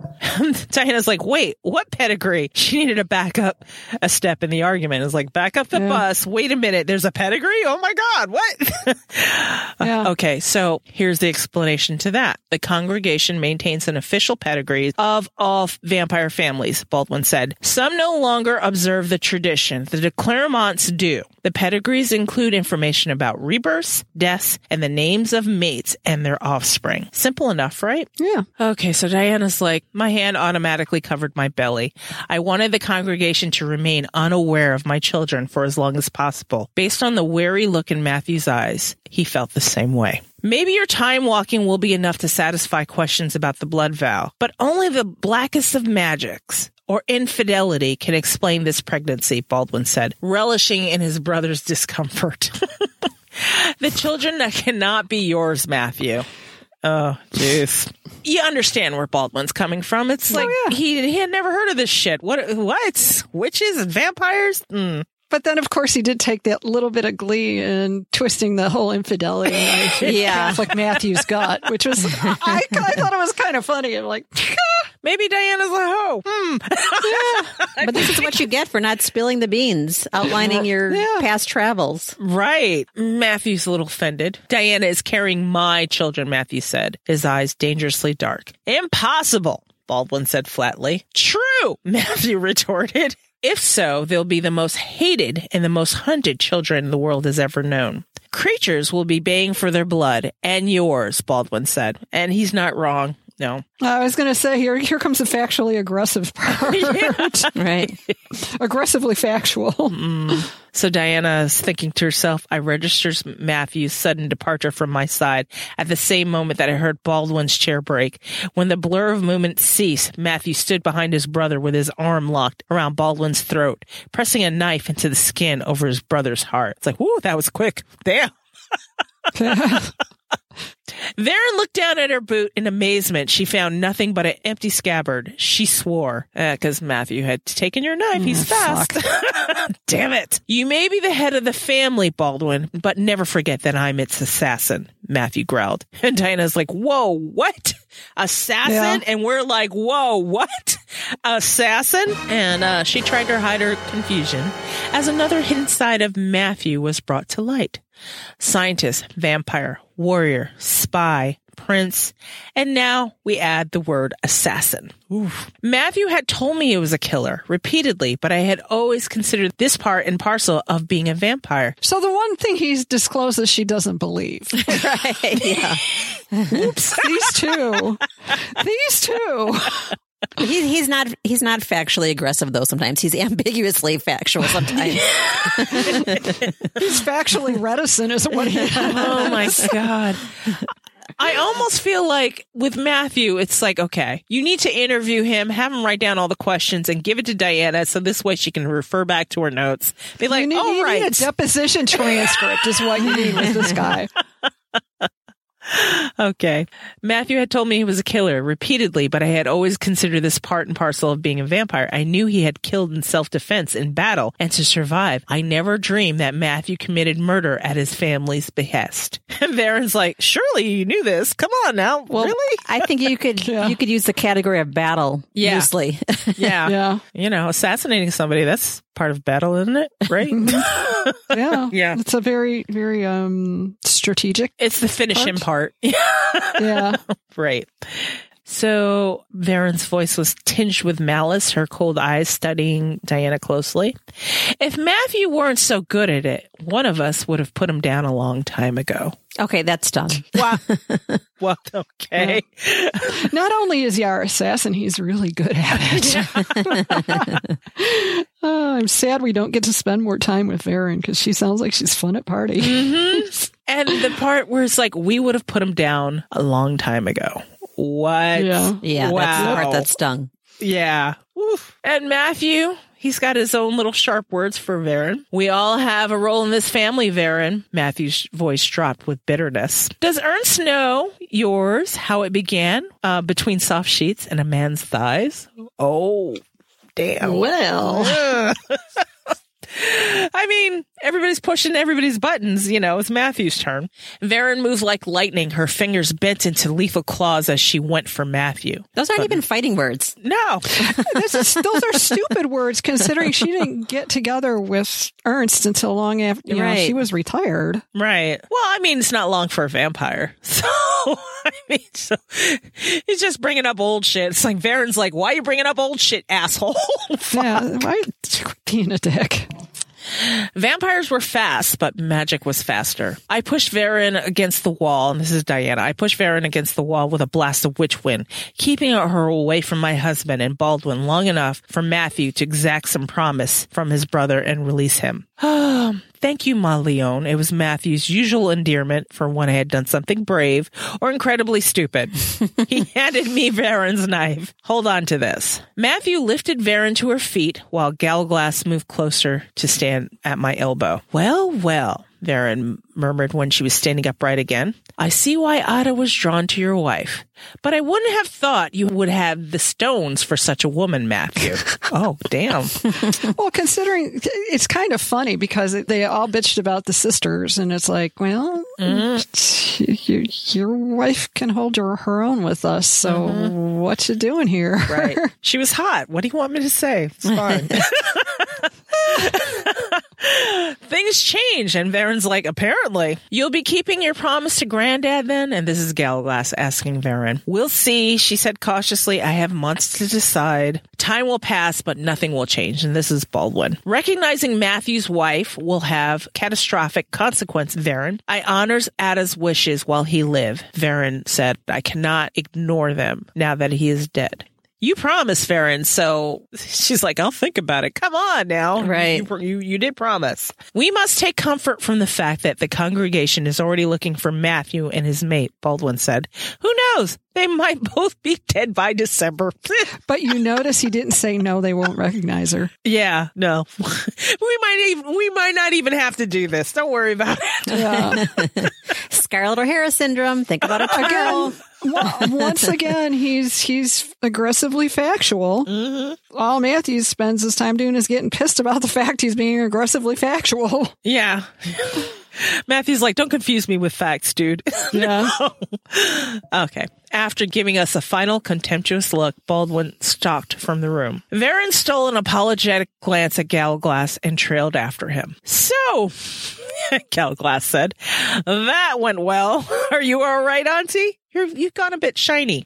Diana's like, wait, what pedigree? She needed to back up a step in the argument. It's like, back up the bus. Wait a minute. There's a pedigree? Oh my God. What? Okay. So here's the explanation to that. The congregation maintains an official pedigree of all vampire families, Baldwin said. Some no longer observe the tradition. The de Claremonts do. The pedigrees include information about rebirths, deaths, and the names of mates and their offspring. Simple enough, right? Yeah. Okay, so Diana's like, my hand automatically covered my belly. I wanted the congregation to remain unaware of my children for as long as possible. Based on the wary look in Matthew's eyes, he felt the same way. Maybe your time walking will be enough to satisfy questions about the blood vow, but only the blackest of magics or infidelity can explain this pregnancy, Baldwin said, relishing in his brother's discomfort. The children that cannot be yours, Matthew. Oh, jeez. You understand where Baldwin's coming from. It's like he had never heard of this shit. What? Witches and vampires? But then, of course, he did take that little bit of glee in twisting the whole infidelity Catholic Matthew's gut, which was, I thought it was kind of funny. I'm like, maybe Diana's a hoe. Yeah. But this is what you get for not spilling the beans, outlining your past travels. Right. Matthew's a little offended. Diana is carrying my children, Matthew said, his eyes dangerously dark. Impossible, Baldwin said flatly. True, Matthew retorted. If so, they'll be the most hated and the most hunted children the world has ever known. Creatures will be baying for their blood and yours, Baldwin said. And he's not wrong. No. I was going to say, here comes the factually aggressive part. Right. Aggressively factual. So Diana's thinking to herself, I registered Matthew's sudden departure from my side at the same moment that I heard Baldwin's chair break. When the blur of movement ceased, Matthew stood behind his brother with his arm locked around Baldwin's throat, pressing a knife into the skin over his brother's heart. It's like, whoo, that was quick. Damn. Verin looked down at her boot in amazement. She found nothing but an empty scabbard. She swore, because Matthew had taken your knife. He's fast. Damn it. You may be the head of the family, Baldwin, but never forget that I'm its assassin, Matthew growled. And Diana's like, whoa, what? Assassin? Yeah. And we're like, whoa, what? Assassin? And she tried to hide her confusion as another hidden side of Matthew was brought to light. Scientist, vampire, warrior, spy, prince, and now we add the word assassin. Oof. Matthew had told me it was a killer repeatedly, but I had always considered this part and parcel of being a vampire. So the one thing he's disclosed that she doesn't believe. Right. Yeah. Oops. These two. He's not factually aggressive, though. Sometimes he's ambiguously factual. Sometimes he's factually reticent is what he is. Oh, my God. I almost feel like with Matthew, it's like, okay, you need to interview him, have him write down all the questions and give it to Diana. So this way she can refer back to her notes. Be like, all right. You need a deposition transcript is what you need with this guy. Okay. Matthew had told me he was a killer repeatedly, but I had always considered this part and parcel of being a vampire. I knew he had killed in self-defense in battle and to survive. I never dreamed that Matthew committed murder at his family's behest. And Verin's like, surely you knew this. Come on now. Well, really? I think you could use the category of battle loosely. Yeah. You know, assassinating somebody, that's part of battle, isn't it? Right? Yeah. It's a very, very strategic. It's the finishing part. Yeah. Right. So Verin's voice was tinged with malice, her cold eyes studying Diana closely. If Matthew weren't so good at it, one of us would have put him down a long time ago. Okay, that's done. Wow. Well, okay. Yeah. Not only is he our assassin, he's really good at it. Yeah. I'm sad we don't get to spend more time with Verin because she sounds like she's fun at party. Mm-hmm. And the part where it's like, we would have put him down a long time ago. What? Yeah, wow. That's the part that stung. Yeah. Oof. And Matthew, he's got his own little sharp words for Verin. We all have a role in this family, Verin. Matthew's voice dropped with bitterness. Does Ernst know yours, how it began, between soft sheets and a man's thighs? Oh, damn. Well. I mean, everybody's pushing everybody's buttons. You know, it's Matthew's turn. Verin moved like lightning, her fingers bent into lethal claws as she went for Matthew. Those aren't even fighting words. No. Those are stupid words, considering she didn't get together with Ernst until long after you know, she was retired. Right. Well, I mean, it's not long for a vampire. So, I mean, he's just bringing up old shit. It's like, Verin's like, why are you bringing up old shit, asshole? Yeah, why being a dick? Vampires were fast, but magic was faster. I pushed Verin against the wall, and this is Diana. I pushed Verin against the wall with a blast of witch wind, keeping her away from my husband and Baldwin long enough for Matthew to exact some promise from his brother and release him. Thank you, Ma Leone. It was Matthew's usual endearment for when I had done something brave or incredibly stupid. He handed me Verin's knife. Hold on to this. Matthew lifted Verin to her feet while Gallowglass moved closer to stand at my elbow. Well, Verin murmured when she was standing upright again. I see why Ada was drawn to your wife, but I wouldn't have thought you would have the stones for such a woman, Matthew. Oh, damn. Well, considering it's kind of funny because they all bitched about the sisters, and it's like, well, your wife can hold her own with us, so what you doing here? Right. She was hot. What do you want me to say? It's fine. Things change, and Verin's like, apparently. You'll be keeping your promise to Granddad then? And this is Gallowglass asking Verin. We'll see, she said cautiously. I have months to decide. Time will pass, but nothing will change. And this is Baldwin. Recognizing Matthew's wife will have catastrophic consequence, Verin. I honors Ada's wishes while he live. Verin said, I cannot ignore them now that he is dead. you promised, Verin. So she's like, I'll think about it. Come on now. Right. You did promise. We must take comfort from the fact that the congregation is already looking for Matthew and his mate, Baldwin said. Who knows? They might both be dead by December. But you notice he didn't say, no, they won't recognize her. Yeah, no. We might not even have to do this. Don't worry about it. Yeah. Scarlett O'Hara syndrome. Think about it tomorrow. Once again, he's aggressively factual. Mm-hmm. All Matthew spends his time doing is getting pissed about the fact he's being aggressively factual. Yeah. Matthew's like, don't confuse me with facts, dude. Yeah. Okay. After giving us a final contemptuous look, Baldwin stalked from the room. Verin stole an apologetic glance at Gallowglass and trailed after him. So, Gallowglass said, that went well. Are you all right, Auntie? You've gone a bit shiny.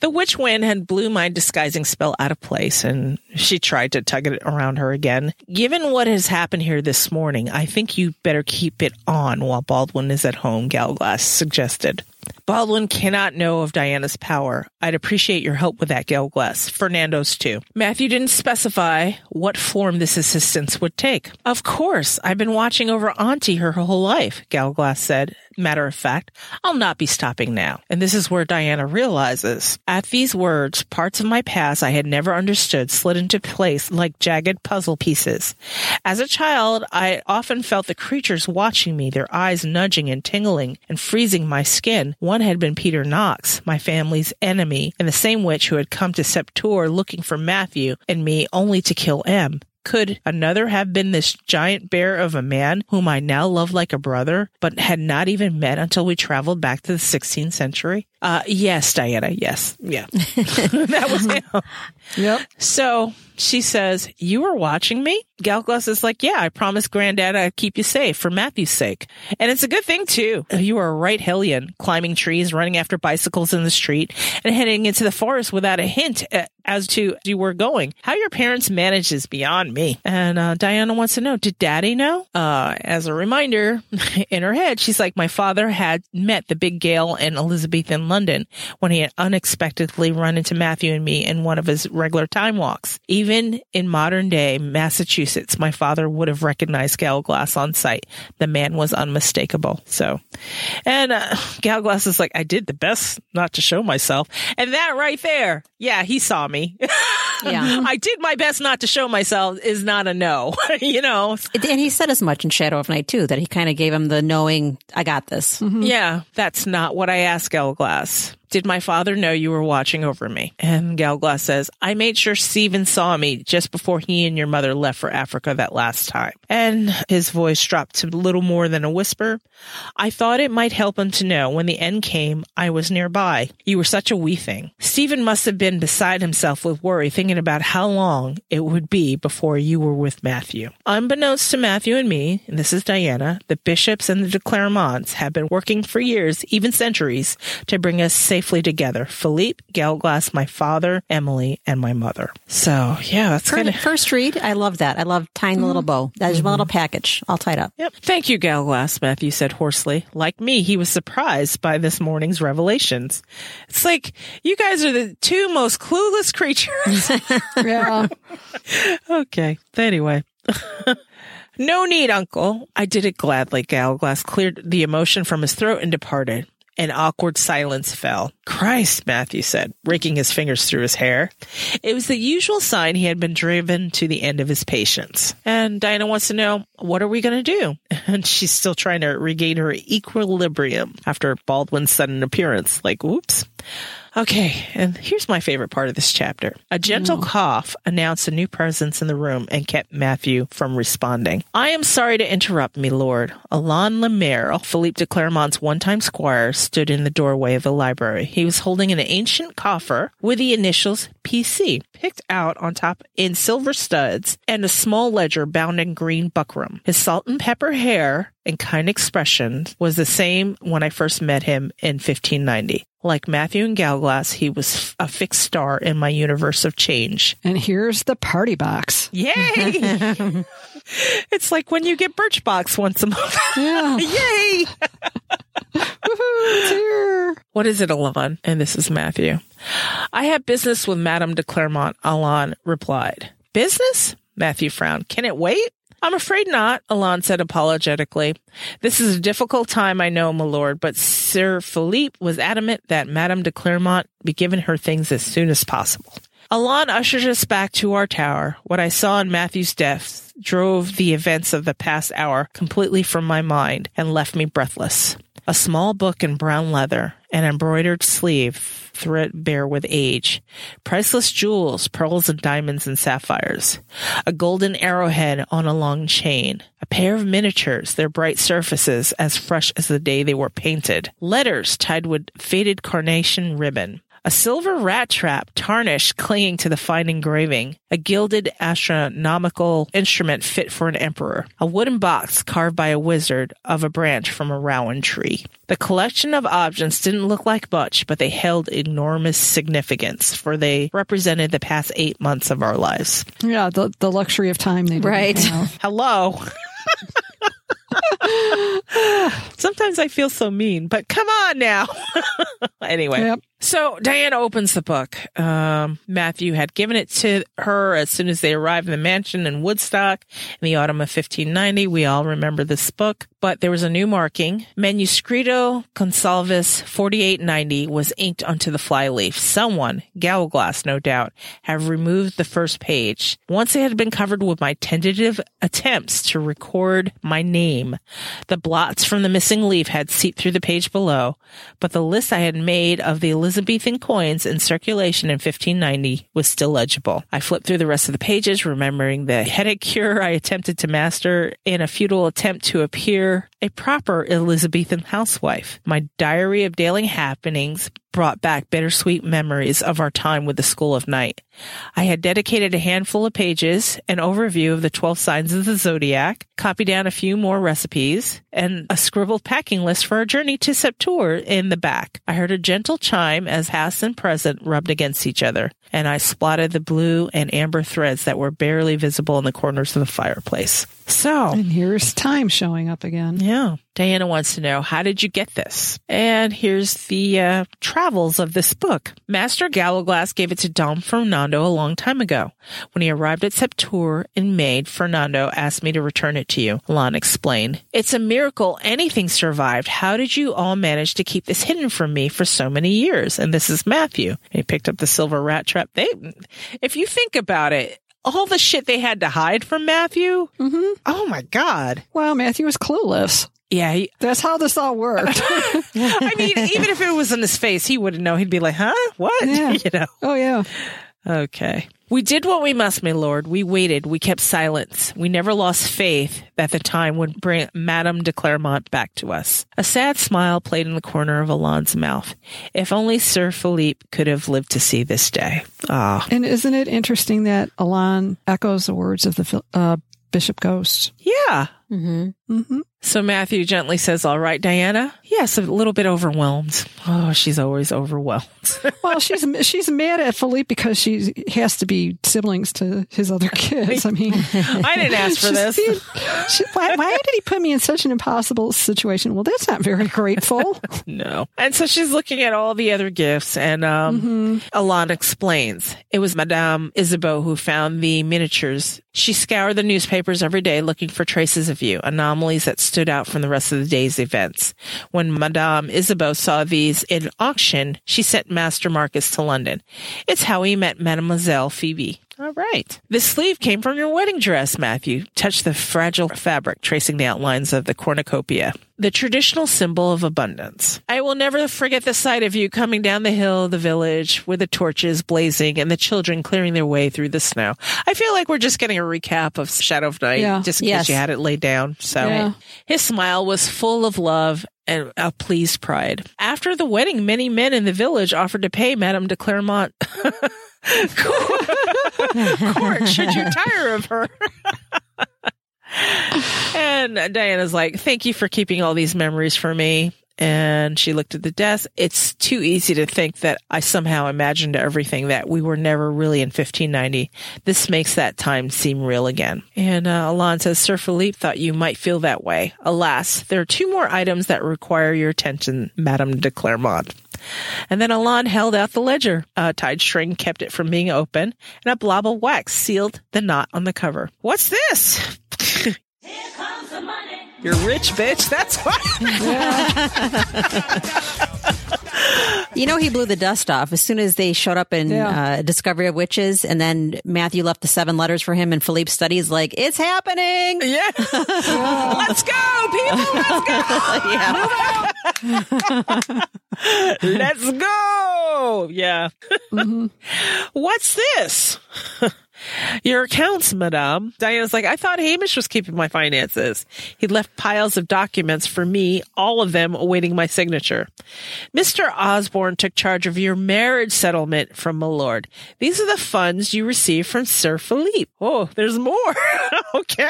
The witch wind had blew my disguising spell out of place, and she tried to tug it around her again. Given what has happened here this morning, I think you better keep it on while Baldwin is at home, Gallowglass suggested. Baldwin cannot know of Diana's power. I'd appreciate your help with that, Gallowglass. Fernando's too. Matthew didn't specify what form this assistance would take. Of course, I've been watching over Auntie her whole life, Gallowglass said. Matter of fact, I'll not be stopping now. And this is where Diana realizes. At these words, parts of my past I had never understood slid into place like jagged puzzle pieces. As a child, I often felt the creatures watching me, their eyes nudging and tingling and freezing my skin. One had been Peter Knox, my family's enemy, and the same witch who had come to Septour looking for Matthew and me only to kill M. Could another have been this giant bear of a man whom I now love like a brother, but had not even met until we traveled back to the 16th century? Yes, Diana, yes. Yeah. That was him. Yep. So she says, you were watching me? Gallowglass is like, yeah, I promised Granddad I'd keep you safe for Matthew's sake. And it's a good thing, too. You are a right hellion, climbing trees, running after bicycles in the street, and heading into the forest without a hint as to you were going. How your parents managed is beyond me. And Diana wants to know, did Daddy know? As a reminder, in her head, she's like, my father had met the big Gale in Elizabethan London when he had unexpectedly run into Matthew and me in one of his regular time walks. Even in modern day Massachusetts, my father would have recognized Gallowglass on sight. The man was unmistakable. So, and Gallowglass is like, I did the best not to show myself. And that right there. Yeah, he saw me. Yeah. I did my best not to show myself is not a no, you know. And he said as much in Shadow of Night, too, that he kind of gave him the knowing, I got this. Mm-hmm. Yeah, that's not what I asked Gallowglass. Did my father know you were watching over me? And Gallowglass says, I made sure Stephen saw me just before he and your mother left for Africa that last time. And his voice dropped to little more than a whisper. I thought it might help him to know when the end came, I was nearby. You were such a wee thing. Stephen must have been beside himself with worry, thinking about how long it would be before you were with Matthew. Unbeknownst to Matthew and me, and this is Diana, the bishops and the de Claremonts have been working for years, even centuries, to bring us safely together. Philippe, Gallowglass, my father, Emily, and my mother. So, yeah, that's kind of... First read, I love that. I love tying the little bow. That is my little package, all tied up. Yep. Thank you, Gallowglass, Matthew said hoarsely. Like me, he was surprised by this morning's revelations. It's like, you guys are the two most clueless creatures. Yeah. Okay. Anyway. No need, Uncle. I did it gladly. Gallowglass cleared the emotion from his throat and departed. An awkward silence fell. Christ, Matthew said, raking his fingers through his hair. It was the usual sign he had been driven to the end of his patience. And Diana wants to know, what are we going to do? And she's still trying to regain her equilibrium after Baldwin's sudden appearance. Like, whoops. Okay, and here's my favorite part of this chapter. A gentle cough announced a new presence in the room and kept Matthew from responding. I am sorry to interrupt, me lord. Alain Le Merle, Philippe de Claremont's one-time squire, stood in the doorway of the library. He was holding an ancient coffer with the initials PC, picked out on top in silver studs, and a small ledger bound in green buckram. His salt and pepper hair and kind expression was the same when I first met him in 1590. Like Matthew and Gallowglass, he was a fixed star in my universe of change. And here's the party box. Yay! It's like when you get Birchbox once a month. Yeah. Yay! It's here. What is it, Alain? And this is Matthew. I have business with Madame de Claremont, Alain replied. Business? Matthew frowned. Can it wait? I'm afraid not, Alain said apologetically. This is a difficult time, I know, my lord, but Sir Philippe was adamant that Madame de Claremont be given her things as soon as possible. Alain ushered us back to our tower. What I saw in Matthew's death drove the events of the past hour completely from my mind and left me breathless. A small book in brown leather, an embroidered sleeve threadbare with age, priceless jewels, pearls and diamonds and sapphires, a golden arrowhead on a long chain, a pair of miniatures, their bright surfaces as fresh as the day they were painted, letters tied with faded carnation ribbon, a silver rat trap tarnished clinging to the fine engraving, a gilded astronomical instrument fit for an emperor, a wooden box carved by a wizard of a branch from a rowan tree. The collection of objects didn't look like much, but they held enormous significance, for they represented the past 8 months of our lives. Yeah, the luxury of time they did. Right. Hello. Sometimes I feel so mean, but come on now. Anyway, yep. So Diana opens the book. Matthew had given it to her as soon as they arrived in the mansion in Woodstock in the autumn of 1590. We all remember this book, but there was a new marking. Manuscrito Gonsalves 4890 was inked onto the flyleaf. Someone, Gallowglass no doubt, have removed the first page. Once it had been covered with my tentative attempts to record my name. The blots from the missing leaf had seeped through the page below, but the list I had made of the Elizabethan coins in circulation in 1590 was still legible. I flipped through the rest of the pages, remembering the headache cure I attempted to master in a futile attempt to appear a proper Elizabethan housewife. My diary of daily happenings brought back bittersweet memories of our time with the School of Night. I had dedicated a handful of pages, an overview of the 12 signs of the zodiac, copied down a few more recipes, and a scribbled packing list for our journey to Septour in the back. I heard a gentle chime as past and present rubbed against each other, and I spotted the blue and amber threads that were barely visible in the corners of the fireplace. So, and here's time showing up again. Yeah. Diana wants to know, how did you get this? And here's the travels of this book. Master Gallowglass gave it to Dom Fernando a long time ago. When he arrived at Septour in May, Fernando asked me to return it to you, Alain explained. It's a miracle anything survived. How did you all manage to keep this hidden from me for so many years? And this is Matthew. He picked up the silver rat trap. If you think about it, all the shit they had to hide from Matthew? Mm-hmm. Oh, my God. Wow, Matthew was clueless. Yeah. That's how this all worked. I mean, even if it was in his face, he wouldn't know. He'd be like, huh? What? Yeah. You know? Oh, yeah. Okay. We did what we must, my lord. We waited. We kept silence. We never lost faith that the time would bring Madame de Claremont back to us. A sad smile played in the corner of Alain's mouth. If only Sir Philippe could have lived to see this day. Ah. Oh. And isn't it interesting that Alain echoes the words of the Bishop Ghost? Yeah. Mm-hmm. Mm-hmm. So Matthew gently says, all right, Diana? Yes, a little bit overwhelmed. Oh, she's always overwhelmed. Well, she's mad at Philippe because she has to be siblings to his other kids. I mean, I didn't ask for this. Why did he put me in such an impossible situation? Well, that's not very grateful. No. And so she's looking at all the other gifts, and Alain explains. It was Madame Isabeau who found the miniatures. She scoured the newspapers every day looking for traces of you, anomalies that stood out from the rest of the day's events. When Madame Isabeau saw these in auction, she sent Master Marcus to London. It's how he met Mademoiselle Phoebe. All right. This sleeve came from your wedding dress, Matthew. Touch the fragile fabric, tracing the outlines of the cornucopia, the traditional symbol of abundance. I will never forget the sight of you coming down the hill of the village with the torches blazing and the children clearing their way through the snow. I feel like we're just getting a recap of Shadow of Night, just in case you had it laid down. So his smile was full of love and a pleased pride. After the wedding, many men in the village offered to pay Madame de Claremont court should you tire of her. And Diana's like, thank you for keeping all these memories for me. And she looked at the desk. It's too easy to think that I somehow imagined everything, that we were never really in 1590. This makes that time seem real again. And Alain says, Sir Philippe thought you might feel that way. Alas, there are two more items that require your attention, Madame de Claremont. And then Alain held out the ledger. A tied string kept it from being open, and a blob of wax sealed the knot on the cover. What's this? Here comes the money. You're rich, bitch. That's what. Yeah. You know, he blew the dust off as soon as they showed up in Discovery of Witches, and then Matthew left the 7 letters for him, and Philippe's studies like, it's happening. Yeah. Let's go, people. Let's go. Yeah. Let's go. Yeah. Mm-hmm. What's this? Your accounts, madame. Diana's like, I thought Hamish was keeping my finances. He left piles of documents for me, all of them awaiting my signature. Mr. Osborne took charge of your marriage settlement from my lord. These are the funds you received from Sir Philippe. Oh, there's more. Okay.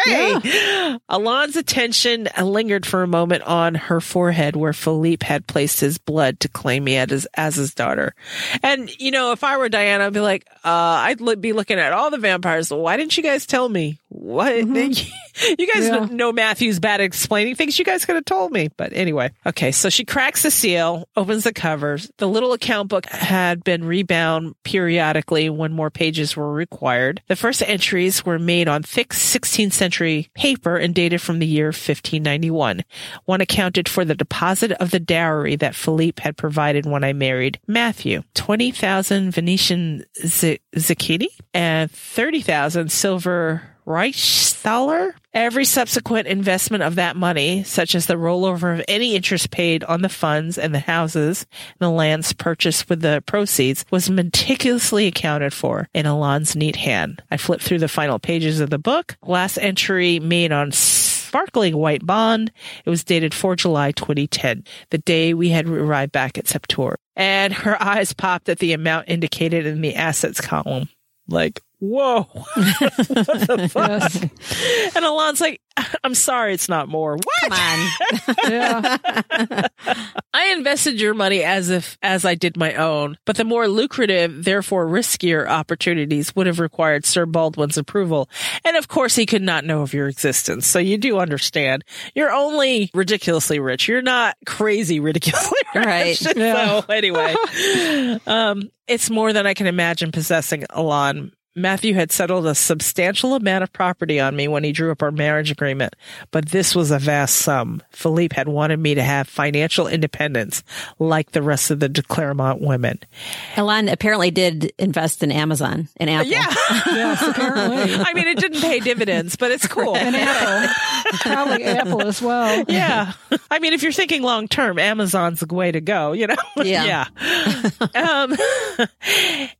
Yeah. Alain's attention lingered for a moment on her forehead where Philippe had placed his blood to claim me as his daughter. And, you know, if I were Diana, I'd be like, I'd be looking at all the vampires. Why didn't you guys tell me? What? Mm-hmm. You guys know Matthew's bad at explaining things. You guys could have told me. But anyway. Okay. So she cracks the seal, opens the covers. The little account book had been rebound periodically when more pages were required. The first entries were made on thick 16th century paper and dated from the year 1591. One accounted for the deposit of the dowry that Philippe had provided when I married Matthew. 20,000 Venetian zecchini and 30,000 silver Reichsthaler. Every subsequent investment of that money, such as the rollover of any interest paid on the funds and the houses and the lands purchased with the proceeds, was meticulously accounted for in Alain's neat hand. I flipped through the final pages of the book. Last entry made on sparkling white bond. It was dated 4 July 2010, the day we had arrived back at Septour. And her eyes popped at the amount indicated in the assets column. Like, whoa, what the fuck? Yes. And Alain's like, I'm sorry, it's not more. What? Come on. Yeah. I invested your money as I did my own, but the more lucrative, therefore riskier opportunities would have required Sir Baldwin's approval. And of course, he could not know of your existence. So you do understand. You're only ridiculously rich. You're not crazy ridiculously rich. Right. Yeah. So anyway, it's more than I can imagine possessing, Alain. Matthew had settled a substantial amount of property on me when he drew up our marriage agreement, but this was a vast sum. Philippe had wanted me to have financial independence like the rest of the de Claremont women. Alain apparently did invest in Amazon and Apple. Yeah. Yes, apparently. I mean, it didn't pay dividends, but it's cool. And Apple. Probably Apple as well. Yeah. I mean, if you're thinking long term, Amazon's the way to go, you know? Yeah. Yeah.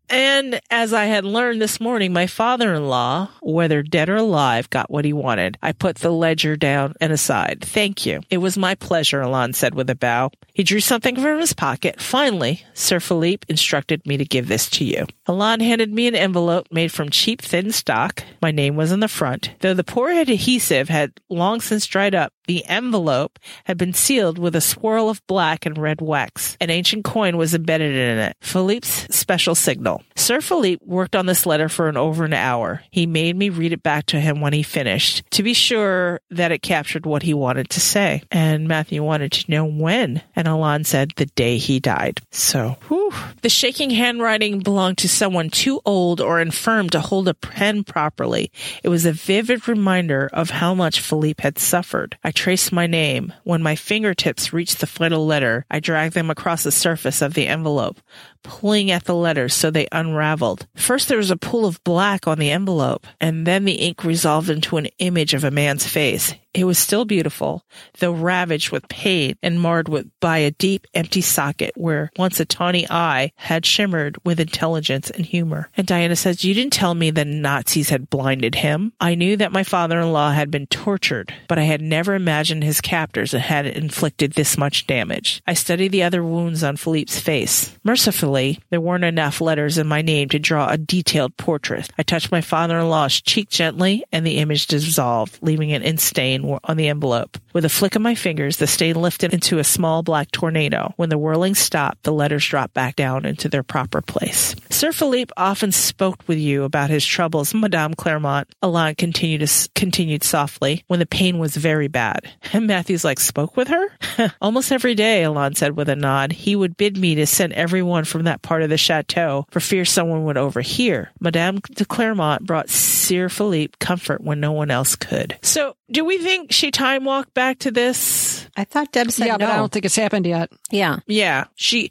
And as I had learned this morning, my father-in-law, whether dead or alive, got what he wanted. I put the ledger down and aside. Thank you. It was my pleasure, Alain said with a bow. He drew something from his pocket. Finally, Sir Philippe instructed me to give this to you. Alain handed me an envelope made from cheap, thin stock. My name was on the front. Though the poor adhesive had long since dried up, the envelope had been sealed with a swirl of black and red wax. An ancient coin was embedded in it, Philippe's special signal. Sir Philippe worked on this letter for over an hour. He made me read it back to him when he finished, to be sure that it captured what he wanted to say. And Matthew wanted to know when, and Alain said the day he died. So, whew. The shaking handwriting belonged to someone too old or infirm to hold a pen properly. It was a vivid reminder of how much Philippe had suffered. I traced my name. When my fingertips reached the final letter, I dragged them across the surface of the envelope, pulling at the letters so they unraveled. First there was a pool of black on the envelope, and then the ink resolved into an image of a man's face. It was still beautiful, though ravaged with pain and marred by a deep, empty socket where once a tawny eye had shimmered with intelligence and humor. And Diana says, you didn't tell me the Nazis had blinded him. I knew that my father-in-law had been tortured, but I had never imagined his captors had inflicted this much damage. I studied the other wounds on Philippe's face. Mercifully, Luckily, there weren't enough letters in my name to draw a detailed portrait. I touched my father-in-law's cheek gently, and the image dissolved, leaving an ink stain on the envelope. With a flick of my fingers, the stain lifted into a small black tornado. When the whirling stopped, the letters dropped back down into their proper place. Sir Philippe often spoke with you about his troubles, Madame Claremont, Alain continued softly, when the pain was very bad. And Matthew's like, spoke with her? Almost every day, Alain said with a nod. He would bid me to send everyone from that part of the chateau for fear someone would overhear. Madame de Claremont brought Sir Philippe comfort when no one else could. So, do we think she time walked back to this? I thought Deb said no. But I don't think it's happened yet. Yeah. Yeah.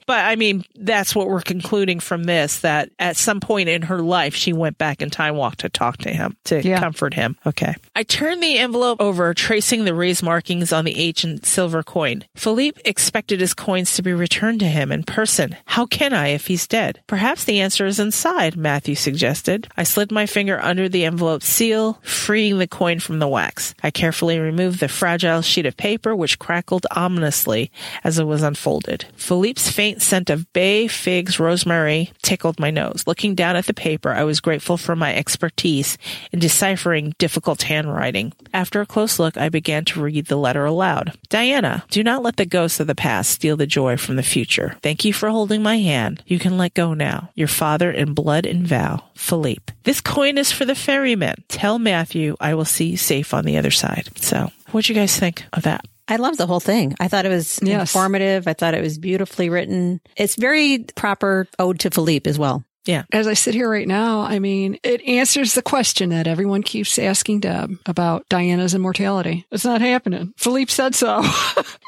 But I mean, that's what we're concluding from this, that at some point in her life, she went back and time walked to talk to him, to comfort him. Okay. I turned the envelope over, tracing the raised markings on the ancient silver coin. Philippe expected his coins to be returned to him in person. How can I if he's dead? Perhaps the answer is inside, Matthew suggested. I slid my finger under the envelope seal, freeing the coin from the wax. I carefully removed the fragile sheet of paper, which crackled ominously as it was unfolded. Philippe's faint scent of bay, figs, rosemary tickled my nose. Looking down at the paper, I was grateful for my expertise in deciphering difficult handwriting. After a close look, I began to read the letter aloud. Diana, do not let the ghosts of the past steal the joy from the future. Thank you for holding my hand. You can let go now. Your father in blood and vow, Philippe. This coin is for the ferryman. Tell Matthew I will see you safe on the other side. So, what'd you guys think of that? I love the whole thing. I thought it was informative. I thought it was beautifully written. It's very proper ode to Philippe as well. Yeah. As I sit here right now, I mean, it answers the question that everyone keeps asking Deb about Diana's immortality. It's not happening. Philippe said so.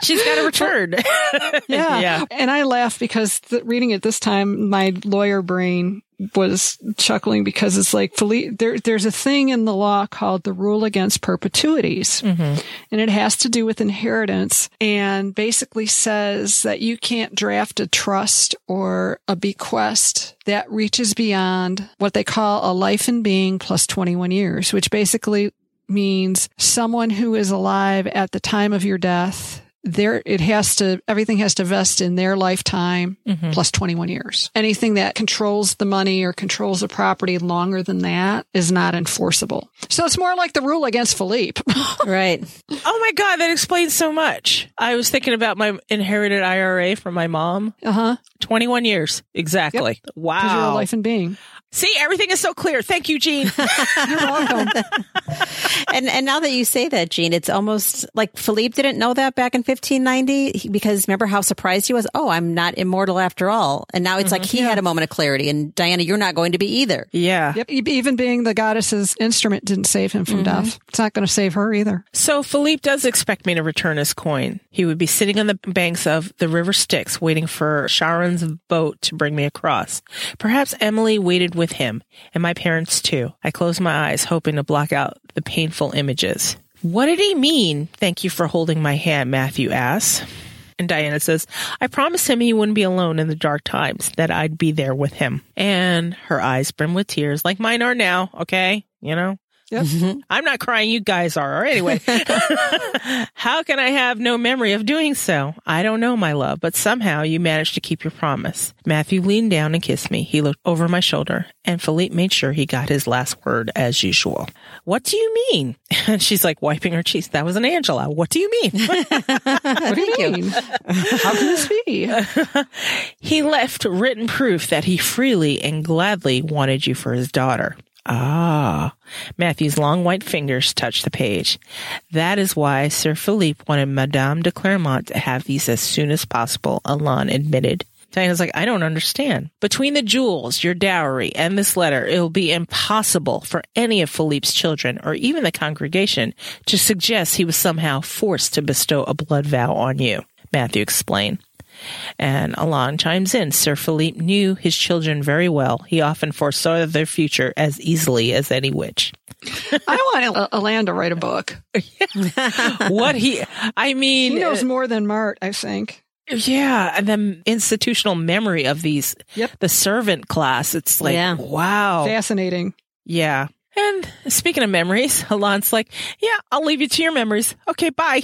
She's got to return. Yeah. And I laugh because reading it this time, my lawyer brain was chuckling because it's like Philippe, there's a thing in the law called the rule against perpetuities, and it has to do with inheritance, and basically says that you can't draft a trust or a bequest that reaches beyond what they call a life in being plus 21 years, which basically means someone who is alive at the time of your death. Everything has to vest in their lifetime plus 21 years. Anything that controls the money or controls the property longer than that is not enforceable. So it's more like the rule against Philippe. Right. Oh my God, that explains so much. I was thinking about my inherited IRA from my mom. 21 years. Exactly. Yep. Wow. Because you're a life and being. See, everything is so clear. Thank you, Jean. You're welcome. And now that you say that, Jean, it's almost like Philippe didn't know that back in 1590, because remember how surprised he was? Oh, I'm not immortal after all. And now it's like he had a moment of clarity, and Diana, you're not going to be either. Yeah. Yep. Even being the goddess's instrument didn't save him from death. It's not going to save her either. So Philippe does expect me to return his coin. He would be sitting on the banks of the River Styx waiting for Charon's boat to bring me across. Perhaps Emily waited with him, and my parents too. I closed my eyes, hoping to block out the painful images. What did he mean? Thank you for holding my hand, Matthew asks. And Diana says, I promised him he wouldn't be alone in the dark times, that I'd be there with him. And her eyes brim with tears, like mine are now, okay? You know? Yep. I'm not crying, you guys are. Anyway, how can I have no memory of doing so? I don't know, my love, but somehow you managed to keep your promise. Matthew leaned down and kissed me. He looked over my shoulder, and Philippe made sure he got his last word as usual. What do you mean? And she's like wiping her cheeks. That was an Angela. What do you mean? What do you mean? How can this be? He left written proof that he freely and gladly wanted you for his daughter. Ah, Matthew's long white fingers touched the page. That is why Sir Philippe wanted Madame de Claremont to have these as soon as possible, Alain admitted. Diana's like, I don't understand. Between the jewels, your dowry, and this letter, it will be impossible for any of Philippe's children, or even the congregation, to suggest he was somehow forced to bestow a blood vow on you, Matthew explained. And Alain chimes in. Sir Philippe knew his children very well. He often foresaw their future as easily as any witch. I want Alain to write a book. He knows more than Mart, I think. Yeah, and the institutional memory of these, the servant class, it's like, wow. Fascinating. Yeah. And speaking of memories, Alain's like, yeah, I'll leave you to your memories. Okay, bye.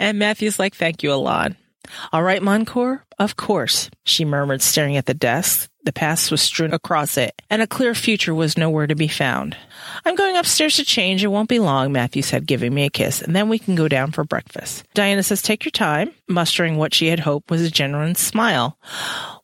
And Matthew's like, thank you, Alain. All right, Moncourt? Of course, she murmured, staring at the desk. The past was strewn across it, and a clear future was nowhere to be found. I'm going upstairs to change. It won't be long, Matthew said, giving me a kiss, and then we can go down for breakfast. Diana says, take your time, mustering what she had hoped was a genuine smile.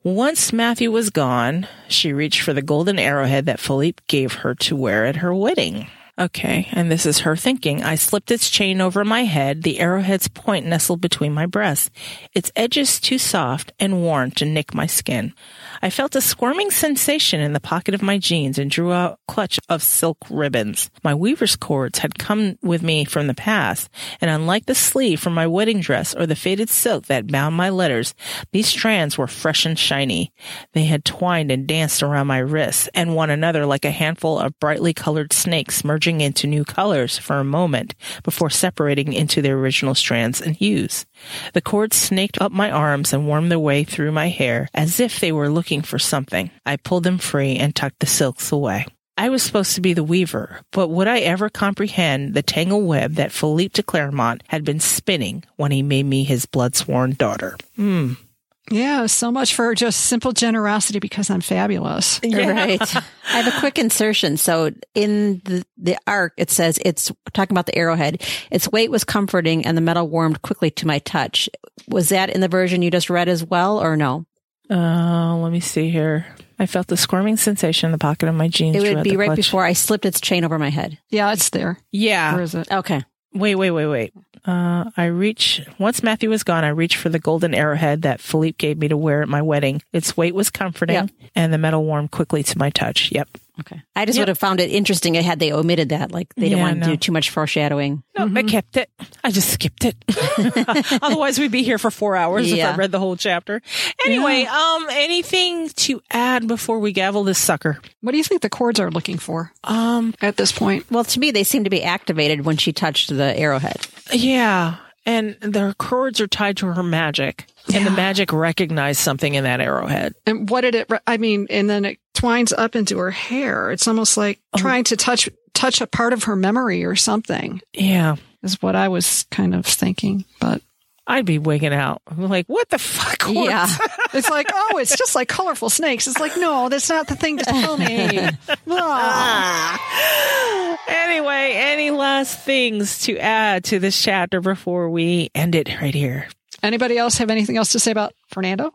Once Matthew was gone, she reached for the golden arrowhead that Philippe gave her to wear at her wedding. Okay, and this is her thinking. I slipped its chain over my head, the arrowhead's point nestled between my breasts, its edges too soft and worn to nick my skin. I felt a squirming sensation in the pocket of my jeans and drew out a clutch of silk ribbons. My weaver's cords had come with me from the past, and unlike the sleeve from my wedding dress or the faded silk that bound my letters, these strands were fresh and shiny. They had twined and danced around my wrists and one another like a handful of brightly colored snakes merging into new colors for a moment before separating into their original strands and hues. The cords snaked up my arms and wormed their way through my hair as if they were looking for something. I pulled them free and tucked the silks away. I was supposed to be the weaver, but would I ever comprehend the tangle web that Philippe de Claremont had been spinning when he made me his blood-sworn daughter? Yeah, so much for just simple generosity because I'm fabulous. Yeah. Right. I have a quick insertion. So in the arc, it says, it's talking about the arrowhead. Its weight was comforting and the metal warmed quickly to my touch. Was that in the version you just read as well or no? Let me see here. I felt the squirming sensation in the pocket of my jeans. It would be right before I slipped its chain over my head. Yeah, it's there. Yeah. Where is it? Okay. Wait. Once Matthew was gone, I reached for the golden arrowhead that Philippe gave me to wear at my wedding. Its weight was comforting, and the metal warmed quickly to my touch. Yep. Okay. I just would have found it interesting had they omitted that. Like, they didn't want to do too much foreshadowing. No, I kept it. I just skipped it. Otherwise, we'd be here for 4 hours if I read the whole chapter. Anyway, anything to add before we gavel this sucker? What do you think the cords are looking for at this point? Well, to me, they seem to be activated when she touched the arrowhead. Yeah. And their cords are tied to her magic. And the magic recognized something in that arrowhead. And what did it... and then it twines up into her hair. It's almost like trying to touch a part of her memory or something. Yeah. Is what I was kind of thinking, but... I'd be wigging out. I'm like, what the fuck? Horse? Yeah. It's like, oh, it's just like colorful snakes. It's like, no, that's not the thing to tell me. Anyway, any last things to add to this chapter before we end it right here? Anybody else have anything else to say about Fernando?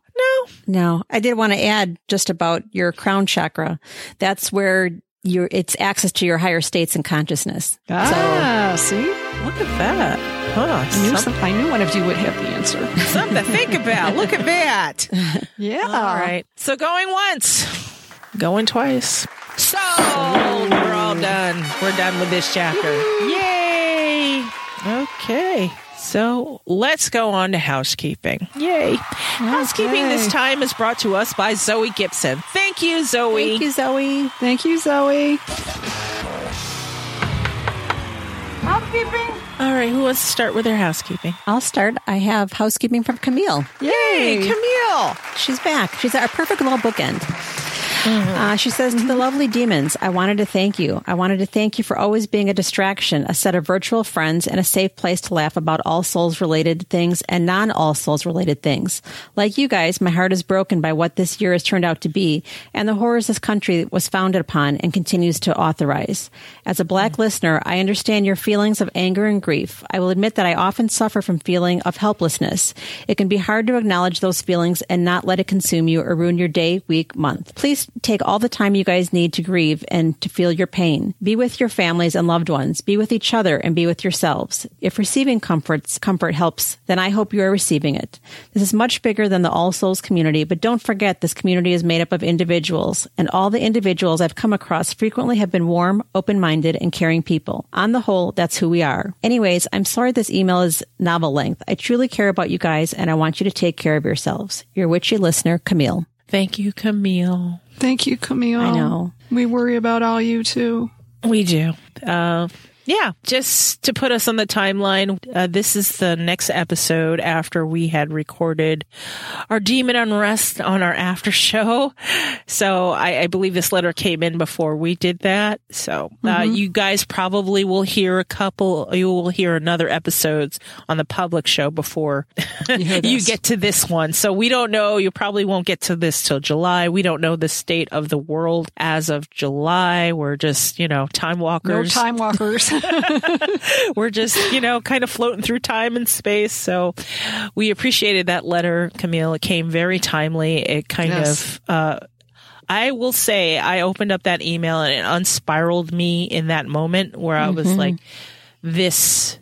No. I did want to add just about your crown chakra. That's where it's access to your higher states and consciousness. See? Look at that. I knew one of you would have the answer. Something to think about. Look at that. Yeah. All right. So going once. Going twice. So we're all done. We're done with this chapter. Yay. Okay. So let's go on to housekeeping. Yay. Okay. Housekeeping this time is brought to us by Zoe Gibson. Thank you, Zoe. Thank you, Zoe. Thank you, Zoe. Housekeeping. All right. Who wants to start with their housekeeping? I'll start. I have housekeeping from Camille. Yay, Camille. She's back. She's our perfect little bookend. She says, to the lovely demons, I wanted to thank you. I wanted to thank you for always being a distraction, a set of virtual friends, and a safe place to laugh about all souls-related things and non-all souls-related things. Like you guys, my heart is broken by what this year has turned out to be and the horrors this country was founded upon and continues to authorize. As a Black listener, I understand your feelings of anger and grief. I will admit that I often suffer from feeling of helplessness. It can be hard to acknowledge those feelings and not let it consume you or ruin your day, week, month. Please take all the time you guys need to grieve and to feel your pain. Be with your families and loved ones. Be with each other and be with yourselves. If receiving comfort helps, then I hope you are receiving it. This is much bigger than the All Souls community, but don't forget this community is made up of individuals, and all the individuals I've come across frequently have been warm, open-minded, and caring people. On the whole, that's who we are. Anyways, I'm sorry this email is novel length. I truly care about you guys, and I want you to take care of yourselves. Your witchy listener, Camille. Thank you, Camille. Thank you, Camille. I know. We worry about all you, too. We do. Yeah. Just to put us on the timeline, this is the next episode after we had recorded our Demon Unrest on our after show. So I believe this letter came in before we did that. So you guys probably will hear another episodes on the public show before you get to this one. So we don't know. You probably won't get to this till July. We don't know the state of the world as of July. We're just, time walkers. No time walkers. We're just, kind of floating through time and space. So we appreciated that letter, Camille. It came very timely. It kind of, I will say, I opened up that email and it unspiraled me in that moment where I was like, this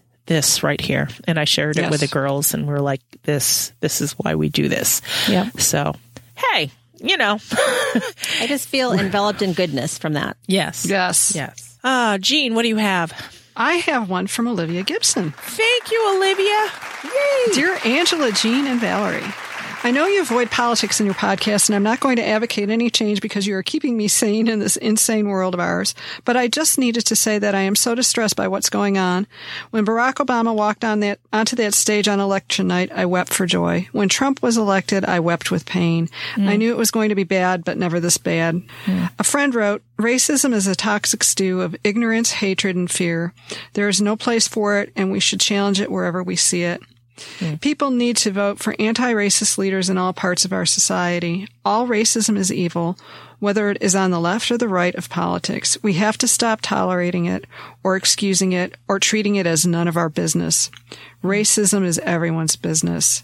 right here. And I shared it with the girls and we're like, this is why we do this. Yeah. So, hey, I just feel enveloped in goodness from that. Yes. Yes. Yes. Jean, what do you have? I have one from Olivia Gibson. Thank you, Olivia. Yay. Dear Angela, Jean, and Valerie, I know you avoid politics in your podcast, and I'm not going to advocate any change because you are keeping me sane in this insane world of ours. But I just needed to say that I am so distressed by what's going on. When Barack Obama walked onto that stage on election night, I wept for joy. When Trump was elected, I wept with pain. Mm. I knew it was going to be bad, but never this bad. Mm. A friend wrote, "Racism is a toxic stew of ignorance, hatred, and fear. There is no place for it, and we should challenge it wherever we see it." People need to vote for anti-racist leaders in all parts of our society. All racism is evil, whether it is on the left or the right of politics. We have to stop tolerating it or excusing it or treating it as none of our business. Racism is everyone's business.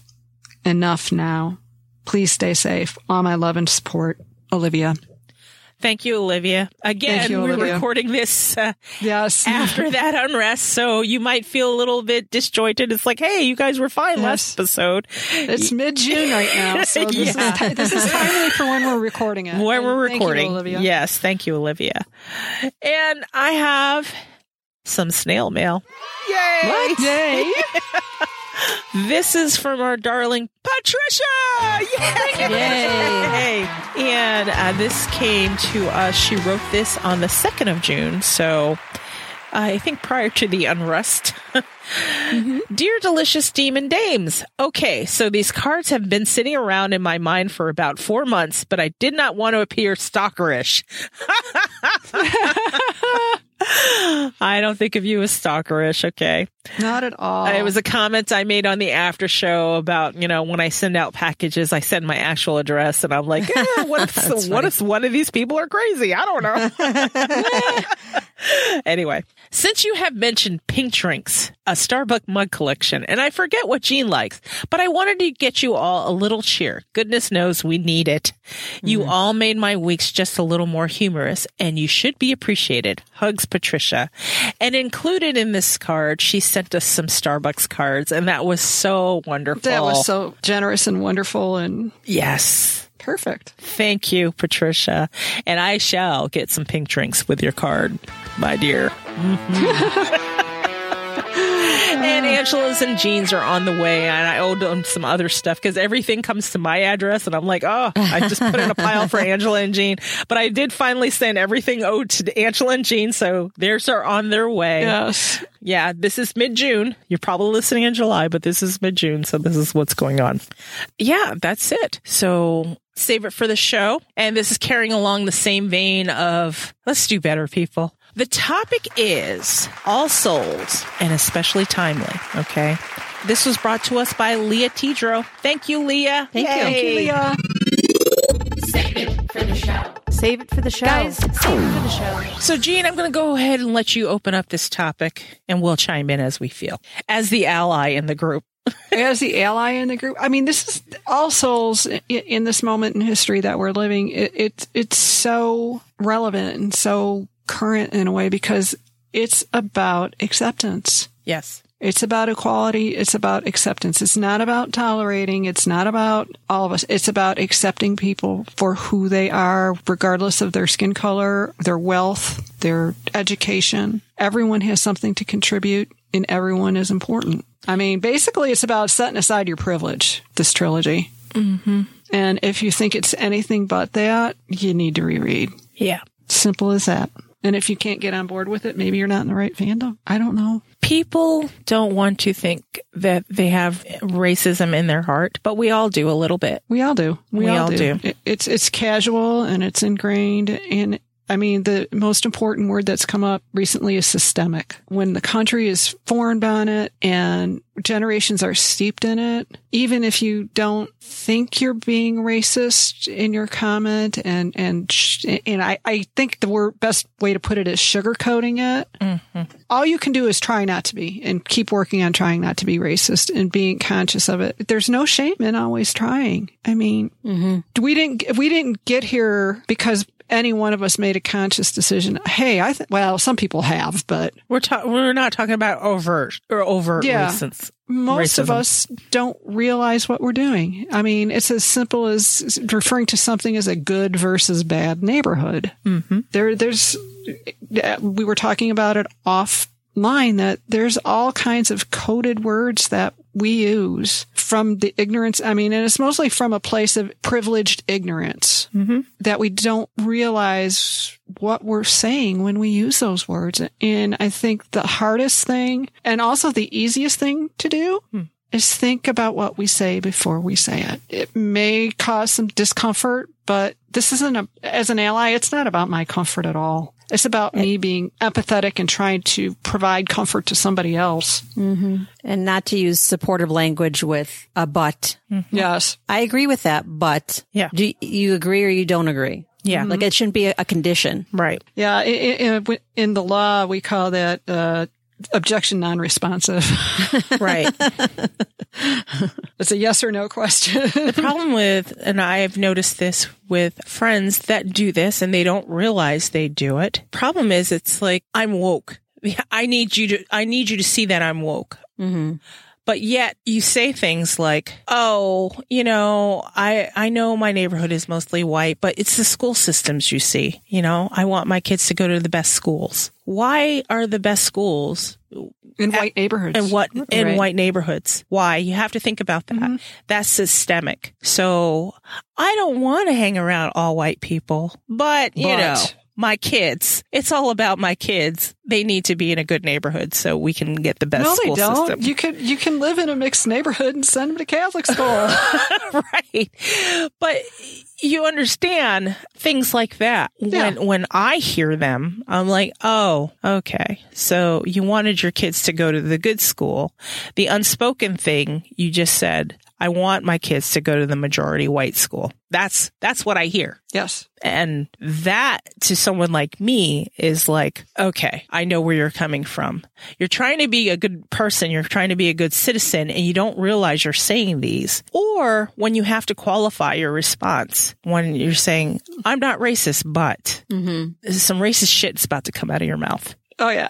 Enough now. Please stay safe. All my love and support, Olivia. Thank you, Olivia. Again, you, Olivia. We're recording this after that unrest, so you might feel a little bit disjointed. It's like, hey, you guys were fine last episode. It's mid-June right now, so this is timely for when we're recording it. When we're recording. Thank you, Olivia. Yes, thank you, Olivia. And I have some snail mail. Yay! What? Yay! This is from our darling Patricia! Yay! And this came to us. She wrote this on the 2nd of June, so I think prior to the unrest. Dear Delicious Demon Dames, okay, so these cards have been sitting around in my mind for about 4 months, but I did not want to appear stalkerish. I don't think of you as stalkerish, okay? Not at all. It was a comment I made on the after show about, when I send out packages, I send my actual address, and I'm like, what if one of these people are crazy? I don't know. Anyway, since you have mentioned pink drinks, a Starbucks mug collection, and I forget what Jean likes, but I wanted to get you all a little cheer. Goodness knows we need it. You all made my weeks just a little more humorous, and you should be appreciated. Hugs, Patricia. And included in this card, she sent us some Starbucks cards, and that was so wonderful. That was so generous and wonderful. And yes. Perfect. Thank you, Patricia. And I shall get some pink drinks with your card, my dear. And Angela's and Jean's are on the way, and I owed them some other stuff because everything comes to my address, and I'm like, oh, I just put in a pile for Angela and Jean. But I did finally send everything owed to Angela and Jean, so theirs are on their way. Yes. Yeah, this is mid-June. You're probably listening in July, but this is mid-June, so this is what's going on. Yeah, that's it. So save it for the show. And this is carrying along the same vein of let's do better, people. The topic is All Souls, and especially timely, okay? This was brought to us by Leah Tidro. Thank you, Leah. Thank you, Leah. Save it for the show. Save it for the show. Guys, save it for the show. So, Jean, I'm going to go ahead and let you open up this topic, and we'll chime in as we feel, as the ally in the group. I mean, this is All Souls in this moment in history that we're living. It's so relevant and so current in a way because it's about acceptance. Yes. It's about equality. It's about acceptance. It's not about tolerating. It's not about all of us. It's about accepting people for who they are, regardless of their skin color, their wealth, their education. Everyone has something to contribute and everyone is important. I mean, basically, it's about setting aside your privilege, this trilogy. Mm-hmm. And if you think it's anything but that, you need to reread. Yeah. Simple as that. And if you can't get on board with it, maybe you're not in the right fandom. I don't know. People don't want to think that they have racism in their heart, but we all do a little bit. We all do. We all do. It's casual and it's ingrained. And I mean, the most important word that's come up recently is systemic. When the country is formed on it and generations are steeped in it, even if you don't think you're being racist in your comment, and I think the word, best way to put it is sugarcoating it. Mm-hmm. All you can do is try not to be and keep working on trying not to be racist and being conscious of it. There's no shame in always trying. I mean, mm-hmm. we didn't get here because any one of us made a conscious decision. Hey, well, some people have, but we're not talking about overt racism. Most of us don't realize what we're doing. I mean, it's as simple as referring to something as a good versus bad neighborhood. Mm-hmm. We were talking about it offline that there's all kinds of coded words that we use from the ignorance. I mean, and it's mostly from a place of privileged ignorance mm-hmm. that we don't realize what we're saying when we use those words. And I think the hardest thing and also the easiest thing to do is think about what we say before we say it. It may cause some discomfort, but this isn't as an ally, it's not about my comfort at all. It's about me being empathetic and trying to provide comfort to somebody else. Mm-hmm. And not to use supportive language with a but. Mm-hmm. Yes. I agree with that, but do you agree or you don't agree? Yeah. Mm-hmm. Like it shouldn't be a condition. Right. Yeah. In the law, we call that objection non-responsive. Right. It's a yes or no question. The problem with, and I've noticed this with friends that do this and they don't realize they do it. Problem is, it's like, I'm woke. I need you to see that I'm woke. Mm-hmm. But yet you say things like, oh, you know, I know my neighborhood is mostly white, but it's the school systems you see. You know, I want my kids to go to the best schools. Why are the best schools in white neighborhoods? White neighborhoods? Why? You have to think about that. Mm-hmm. That's systemic. So I don't want to hang around all white people, but my kids. It's all about my kids. They need to be in a good neighborhood so we can get the best school system. No, they don't. You can live in a mixed neighborhood and send them to Catholic school. Right. But you understand things like that. Yeah. When I hear them, I'm like, oh, okay. So you wanted your kids to go to the good school. The unspoken thing you just said, I want my kids to go to the majority white school. That's what I hear. Yes. And that to someone like me is like, okay, I know where you're coming from. You're trying to be a good person. You're trying to be a good citizen and you don't realize you're saying these. Or when you have to qualify your response, when you're saying, I'm not racist, but mm-hmm. some racist shit's about to come out of your mouth. Oh, yeah.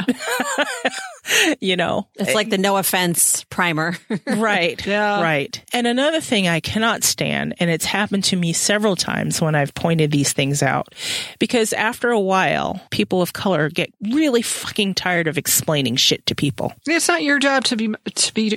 You know, it's like the no offense primer. Right. Yeah. Right. And another thing I cannot stand, and it's happened to me several times when I've pointed these things out, because after a while, people of color get really fucking tired of explaining shit to people. It's not your job to be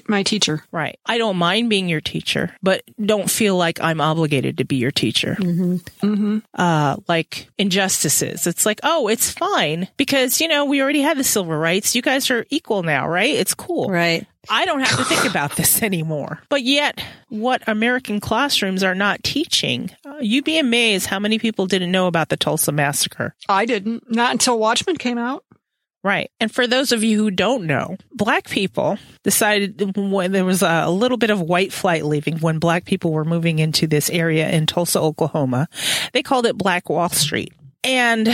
my teacher. Right. I don't mind being your teacher, but don't feel like I'm obligated to be your teacher. Mm-hmm. Mm-hmm. Like injustices. It's like, oh, it's fine because, you know, we already had the civil rights. You guys are equal now, right? It's cool. Right. I don't have to think about this anymore. But yet, what American classrooms are not teaching, you'd be amazed how many people didn't know about the Tulsa Massacre. I didn't. Not until Watchmen came out. Right. And for those of you who don't know, Black people decided when there was a little bit of white flight leaving when Black people were moving into this area in Tulsa, Oklahoma. They called it Black Wall Street. And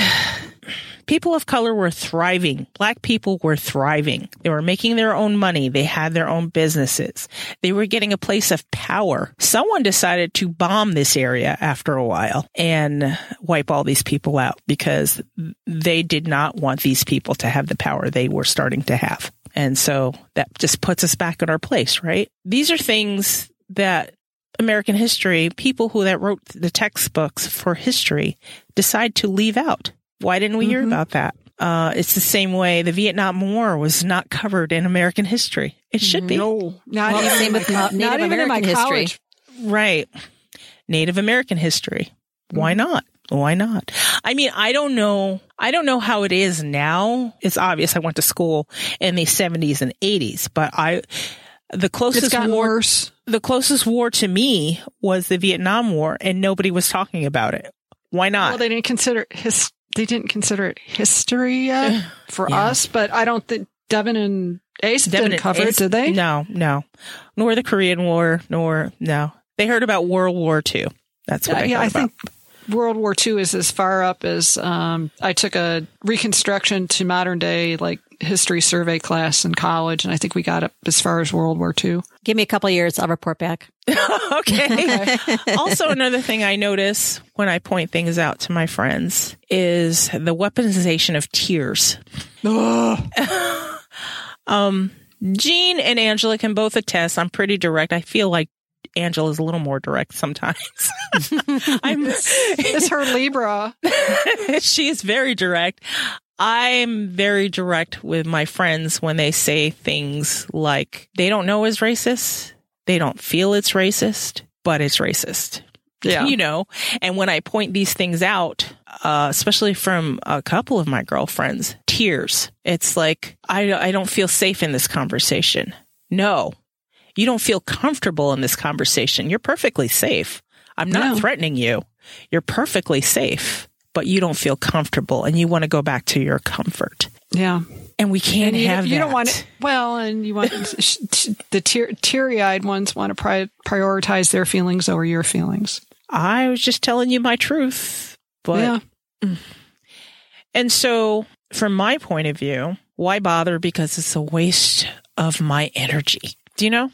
people of color were thriving. Black people were thriving. They were making their own money. They had their own businesses. They were getting a place of power. Someone decided to bomb this area after a while and wipe all these people out because they did not want these people to have the power they were starting to have. And so that just puts us back in our place, right? These are things that American history, people who that wrote the textbooks for history decide to leave out. Why didn't we hear about that? It's the same way the Vietnam War was not covered in American history. It should be. No, not even in my college. Right. Native American history. Why not? Why not? I mean, I don't know. I don't know how it is now. It's obvious I went to school in the 70s and 80s, but the closest war to me was the Vietnam War, and nobody was talking about it. Why not? Well, they didn't consider it history for us, but I don't think Devin and Ace didn't cover it, did they? No. Nor the Korean War, no. They heard about World War II. That's what I about. Think World War II is as far up as I took a reconstruction to modern day like history survey class in college, and I think we got up as far as World War II. Give me a couple of years, I'll report back. Okay. Also, another thing I notice when I point things out to my friends is the weaponization of tears. Jean and Angela can both attest I'm pretty direct. I feel like Angela is a little more direct sometimes. It's her Libra. She is very direct. I'm very direct with my friends when they say things like they don't know is racist. They don't feel it's racist, but it's racist. Yeah. You know, and when I point these things out, especially from a couple of my girlfriends, tears. It's like, I don't feel safe in this conversation. No. You don't feel comfortable in this conversation. You're perfectly safe. I'm not threatening you. You're perfectly safe, but you don't feel comfortable and you want to go back to your comfort. Yeah. And we can't have that. You don't want it. Well, and you want the teary-eyed ones want to prioritize their feelings over your feelings. I was just telling you my truth. But yeah. And so from my point of view, why bother? Because it's a waste of my energy. Do you know?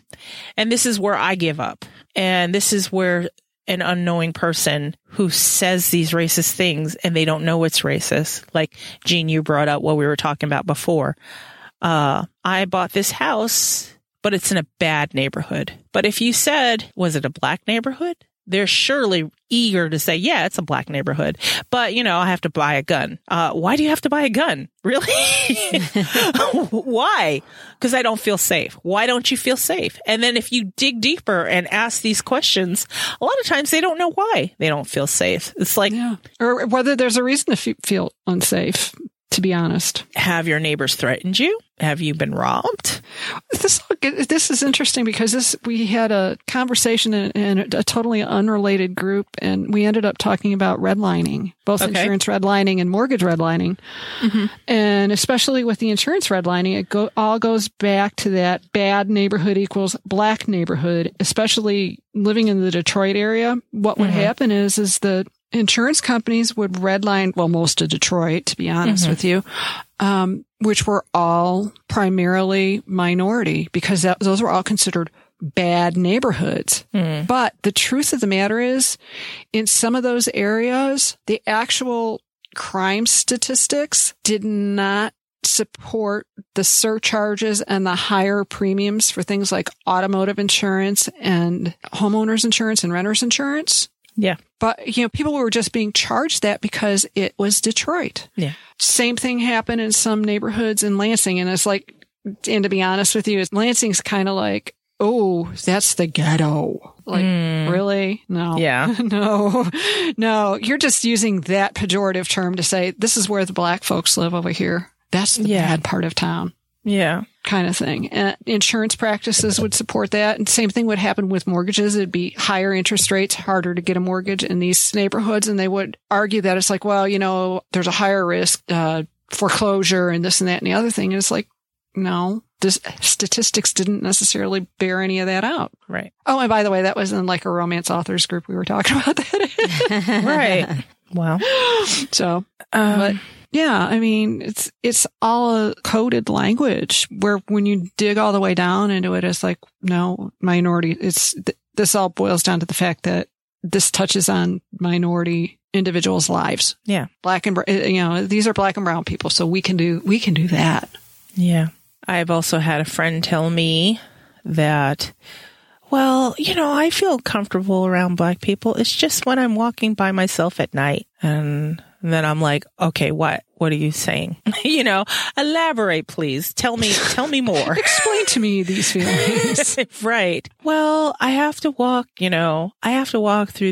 And this is where I give up. And this is where an unknowing person who says these racist things and they don't know it's racist, like Jean, you brought up what we were talking about before. I bought this house, but it's in a bad neighborhood. But if you said, was it a black neighborhood? They're surely eager to say, yeah, it's a black neighborhood, but, you know, I have to buy a gun. Why do you have to buy a gun? Really? Why? Because I don't feel safe. Why don't you feel safe? And then if you dig deeper and ask these questions, a lot of times they don't know why they don't feel safe. It's like, or whether there's a reason to feel unsafe, to be honest. Have your neighbors threatened you? Have you been robbed? This is interesting because we had a conversation in a totally unrelated group, and we ended up talking about redlining, both insurance redlining and mortgage redlining. Mm-hmm. And especially with the insurance redlining, it all goes back to that bad neighborhood equals black neighborhood, especially living in the Detroit area. What would happen is the insurance companies would redline, well, most of Detroit, to be honest with you, which were all primarily minority because those were all considered bad neighborhoods. Mm. But the truth of the matter is, in some of those areas, the actual crime statistics did not support the surcharges and the higher premiums for things like automotive insurance and homeowners insurance and renters insurance. Yeah. But, you know, people were just being charged that because it was Detroit. Yeah. Same thing happened in some neighborhoods in Lansing. And it's like, and to be honest with you, Lansing's kind of like, oh, that's the ghetto. Like, really? No. Yeah. No. You're just using that pejorative term to say, this is where the black folks live over here. That's the bad part of town. Yeah. Kind of thing. And insurance practices would support that. And same thing would happen with mortgages. It'd be higher interest rates, harder to get a mortgage in these neighborhoods. And they would argue that it's like, well, you know, there's a higher risk, foreclosure and this and that and the other thing. And it's like, no, this statistics didn't necessarily bear any of that out. Right. Oh, and by the way, that was in like a romance authors group we were talking about that. Right. Wow. So, but yeah, I mean, it's all a coded language where when you dig all the way down into it, it's like, no, minority. This all boils down to the fact that this touches on minority individuals' lives. Yeah. Black and, you know, these are black and brown people. So we can do that. Yeah. I've also had a friend tell me that, well, you know, I feel comfortable around black people. It's just when I'm walking by myself at night. And then I'm like, okay, what? what are you saying? You know, elaborate, please. Tell me more. Explain to me these feelings. Right. Well, I have to walk through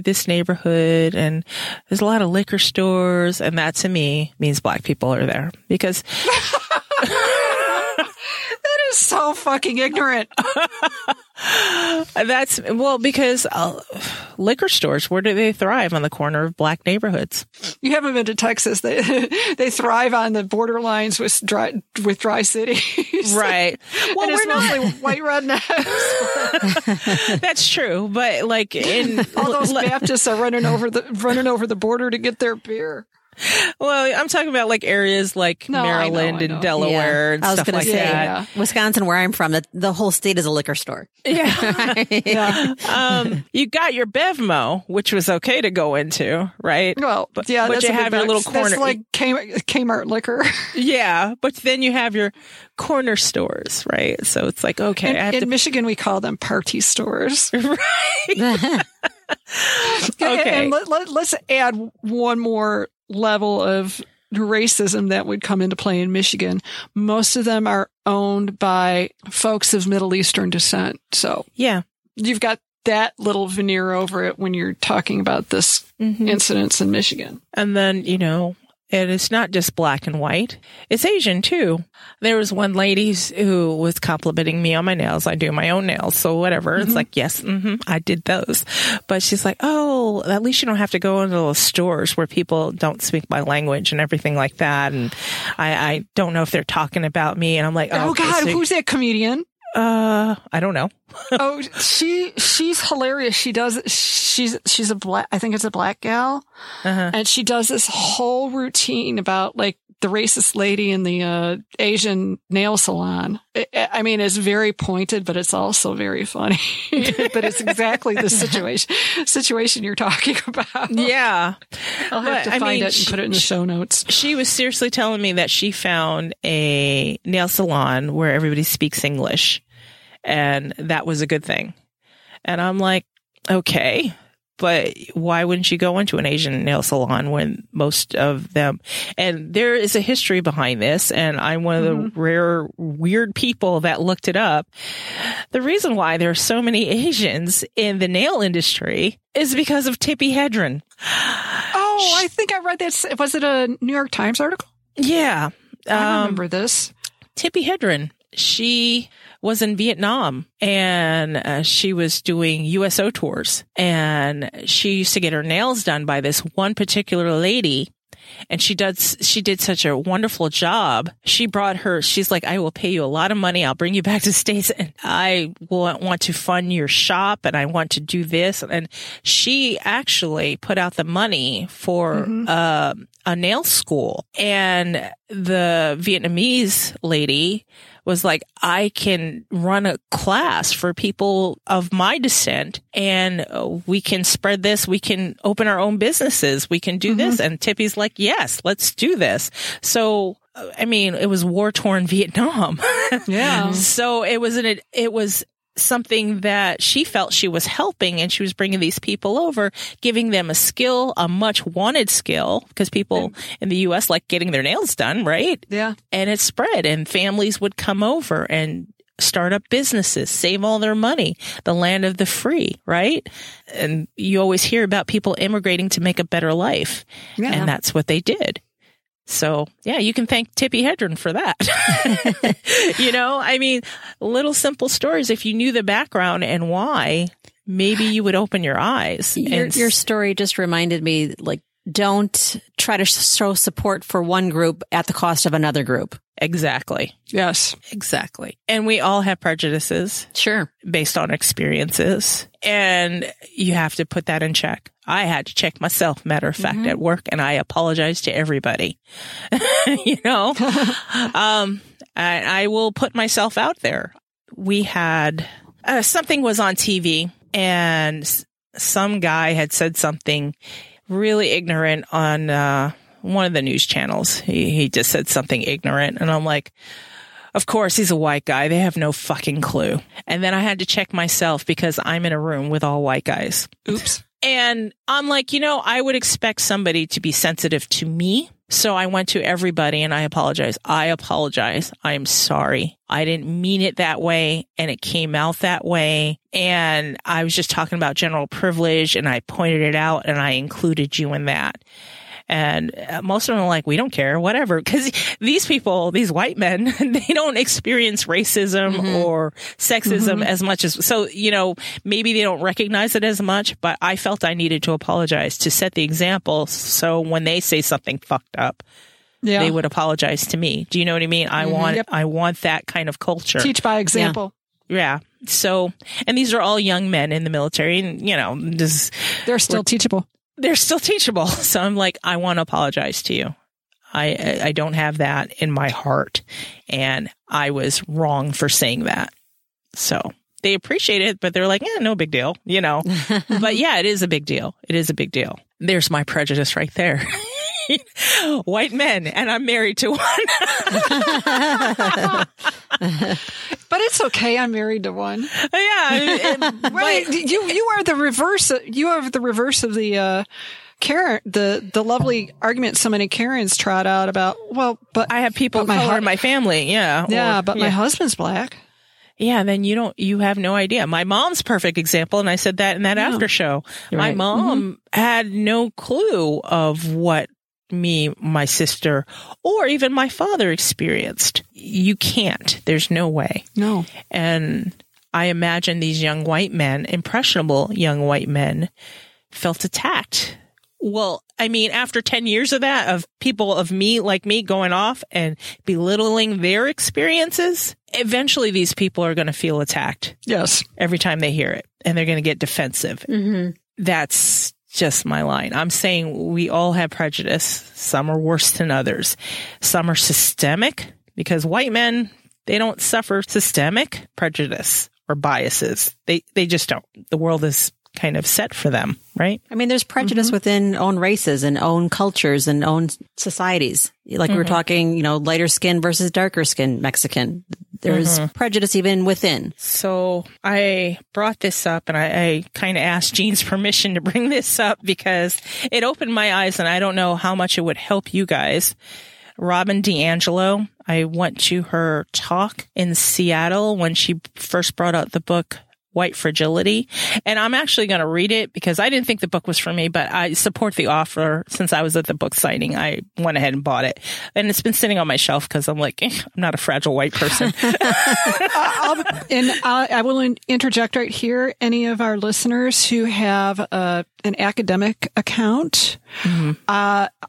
this neighborhood, and there's a lot of liquor stores, and that to me means Black people are there because... So fucking ignorant. Because liquor stores, where do they thrive? On the corner of Black neighborhoods. You haven't been to Texas. They thrive on the borderlines with dry cities. Right. Well, we're not white rednecks. That's true, but like in all those Baptists are running over the border to get their beer. Well, I'm talking about like areas like Maryland and Delaware and stuff like that. Yeah. Wisconsin, where I'm from, the whole state is a liquor store. Yeah. Yeah. You got your BevMo, which was okay to go into, right? Well, but you have your little corner. That's like Kmart liquor. Yeah, but then you have your corner stores, right? So it's like, okay. In Michigan, we call them party stores. Right. Okay. And let's add one more level of racism that would come into play in Michigan. Most of them are owned by folks of Middle Eastern descent. So yeah, you've got that little veneer over it when you're talking about this incidents in Michigan. And then, you know, and it's not just Black and white. It's Asian, too. There was one lady who was complimenting me on my nails. I do my own nails, so whatever. Mm-hmm. It's like, yes, I did those. But she's like, oh, at least you don't have to go into those stores where people don't speak my language and everything like that. And I don't know if they're talking about me. And I'm like, oh, okay, God, so who's that comedian? I don't know. Oh, she's hilarious. She's a Black, I think it's a Black gal. Uh-huh. And she does this whole routine about like the racist lady in the Asian nail salon. I mean, it's very pointed, but it's also very funny. But it's exactly the situation you're talking about. Yeah. I'll have to find it and put it in the show notes. She was seriously telling me that she found a nail salon where everybody speaks English, and that was a good thing. And I'm like, okay, but why wouldn't you go into an Asian nail salon when most of them, and there is a history behind this, and I'm one of the rare, weird people that looked it up. The reason why there are so many Asians in the nail industry is because of Tippi Hedren. Oh, I think I read that. Was it a New York Times article? Yeah. I remember this. Tippi Hedren. She was in Vietnam, and she was doing USO tours, and she used to get her nails done by this one particular lady, and she did such a wonderful job. She's like, I will pay you a lot of money. I'll bring you back to the States, and I want to fund your shop, and I want to do this. And she actually put out the money for a nail school, and the Vietnamese lady was like, I can run a class for people of my descent, and we can spread this. We can open our own businesses. We can do this. And Tippi's like, yes, let's do this. So, I mean, it was war-torn Vietnam. Yeah. So it was something that she felt she was helping, and she was bringing these people over, giving them a skill, a much wanted skill, because people in the U.S. like getting their nails done, right? Yeah. And it spread, and families would come over and start up businesses, save all their money, the land of the free, right? And you always hear about people immigrating to make a better life, and that's what they did. So, yeah, you can thank Tippi Hedren for that. You know, I mean, little simple stories. If you knew the background and why, maybe you would open your eyes. Your story just reminded me, like, don't try to show support for one group at the cost of another group. Exactly. Yes. Exactly. And we all have prejudices. Sure. Based on experiences. And you have to put that in check. I had to check myself, matter of fact, at work, and I apologize to everybody. You know, I will put myself out there. We had something was on TV, and some guy had said something really ignorant on one of the news channels. He just said something ignorant, and I'm like, of course, he's a white guy. They have no fucking clue. And then I had to check myself because I'm in a room with all white guys. Oops. And I'm like, you know, I would expect somebody to be sensitive to me So I went to everybody and I apologize. I'm sorry. I didn't mean it that way. And it came out that way. And I was just talking about general privilege and I pointed it out and I included you in that. And most of them are like, we don't care, whatever. Because these people, these white men, they don't experience racism mm-hmm. or sexism mm-hmm. as much as, so, you know, maybe they don't recognize it as much, but I felt I needed to apologize to set the example. So when they say something fucked up, they would apologize to me. Do you know what I mean? I mm-hmm. want, I want that kind of culture. Teach by example. Yeah. So, and these are all young men in the military and, you know, they're still teachable. They're still teachable. So I'm like, I want to apologize to you. I don't have that in my heart. And I was wrong for saying that. So they appreciate it, but they're like, yeah, no big deal, you know. But yeah, it is a big deal. It is a big deal. There's my prejudice right there. White men, and I'm married to one. But it's okay. I'm married to one. Yeah, right. You are the reverse. You are the reverse of the Karen. The lovely argument so many Karens trot out about. Well, but I have people my heart, my family. Yeah, yeah. Or, but my husband's black. Yeah, and then you have no idea. My mom's perfect example, and I said that in that after show. You're my mom mm-hmm. had no clue of what me, my sister, or even my father experienced. You can't. There's no way. No. And I imagine these young white men, impressionable young white men, felt attacked. Well, I mean, after 10 years of that, of people of me, like me, going off and belittling their experiences, eventually these people are going to feel attacked. Yes. Every time they hear it. And they're going to get defensive. Mm-hmm. That's just my line. I'm saying we all have prejudice. Some are worse than others. Some are systemic because white men, they don't suffer systemic prejudice or biases. They just don't. The world is kind of set for them, right? I mean, there's prejudice mm-hmm. within own races and own cultures and own societies. Like mm-hmm. we were talking, you know, lighter skin versus darker skin Mexican. There's mm-hmm. prejudice even within. So I brought this up and I kind of asked Jean's permission to bring this up because it opened my eyes and I don't know how much it would help you guys. Robin DiAngelo, I went to her talk in Seattle when she first brought out the book White Fragility. And I'm actually going to read it because I didn't think the book was for me, but I support the author. Since I was at the book signing, I went ahead and bought it. And it's been sitting on my shelf because I'm like, I'm not a fragile white person. I will interject right here. Any of our listeners who have an academic account, mm-hmm.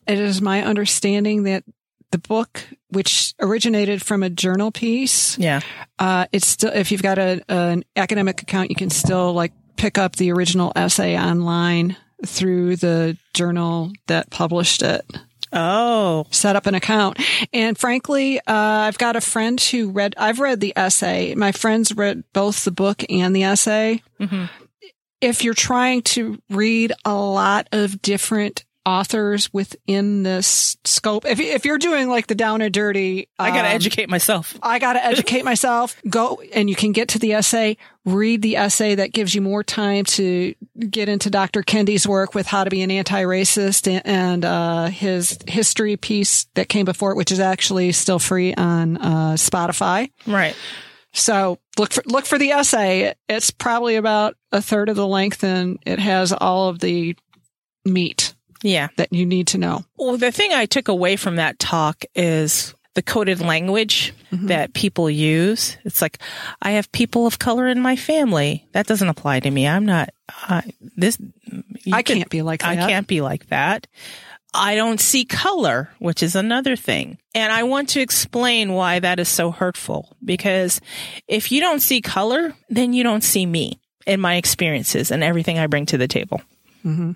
It is my understanding that the book, which originated from a journal piece, it's still, if you've got an academic account, you can still like pick up the original essay online through the journal that published it. Oh, set up an account. And frankly, I've got a friend who I've read the essay. My friends read both the book and the essay. Mm-hmm. If you're trying to read a lot of different authors within this scope. If you're doing like the down and dirty, I got to educate myself. Go and you can get to the essay, read the essay. That gives you more time to get into Dr. Kendi's work with How to Be an Anti-Racist and his history piece that came before it, which is actually still free on Spotify. Right. So look for the essay. It's probably about a third of the length and it has all of the meat. Yeah. That you need to know. Well, the thing I took away from that talk is the coded language mm-hmm. that people use. It's like, I have people of color in my family. That doesn't apply to me. I'm not, I can't be like that. I can't be like that. I don't see color, which is another thing. And I want to explain why that is so hurtful. Because if you don't see color, then you don't see me and my experiences and everything I bring to the table. Mm-hmm.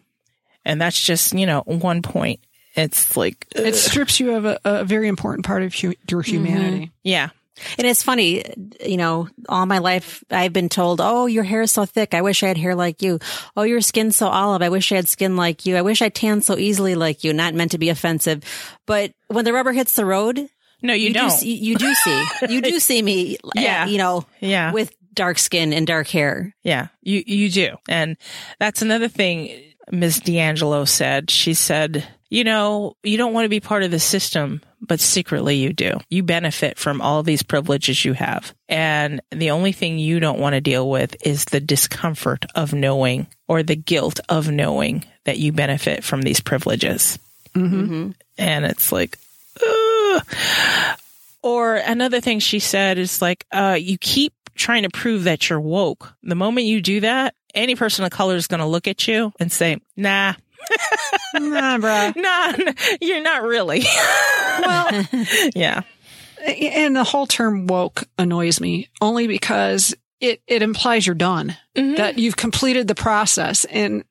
And that's just, you know, one point. It's like... It strips you of a very important part of your humanity. Mm-hmm. Yeah. And it's funny, you know, all my life I've been told, oh, your hair is so thick. I wish I had hair like you. Oh, your skin's so olive. I wish I had skin like you. I wish I tanned so easily like you. Not meant to be offensive. But when the rubber hits the road... No, you don't. You do see me, yeah. You know, yeah. with dark skin and dark hair. Yeah, you do. And that's another thing... Ms. DiAngelo said, she said, you know, you don't want to be part of the system, but secretly you do. You benefit from all these privileges you have. And the only thing you don't want to deal with is the discomfort of knowing or the guilt of knowing that you benefit from these privileges. Mm-hmm. And it's like, ugh. Or another thing she said is like, you keep trying to prove that you're woke. The moment you do that, any person of color is going to look at you and say, nah. Nah, bro. Nah, you're not really. Well, yeah. And the whole term woke annoys me only because it implies you're done, mm-hmm. that you've completed the process. And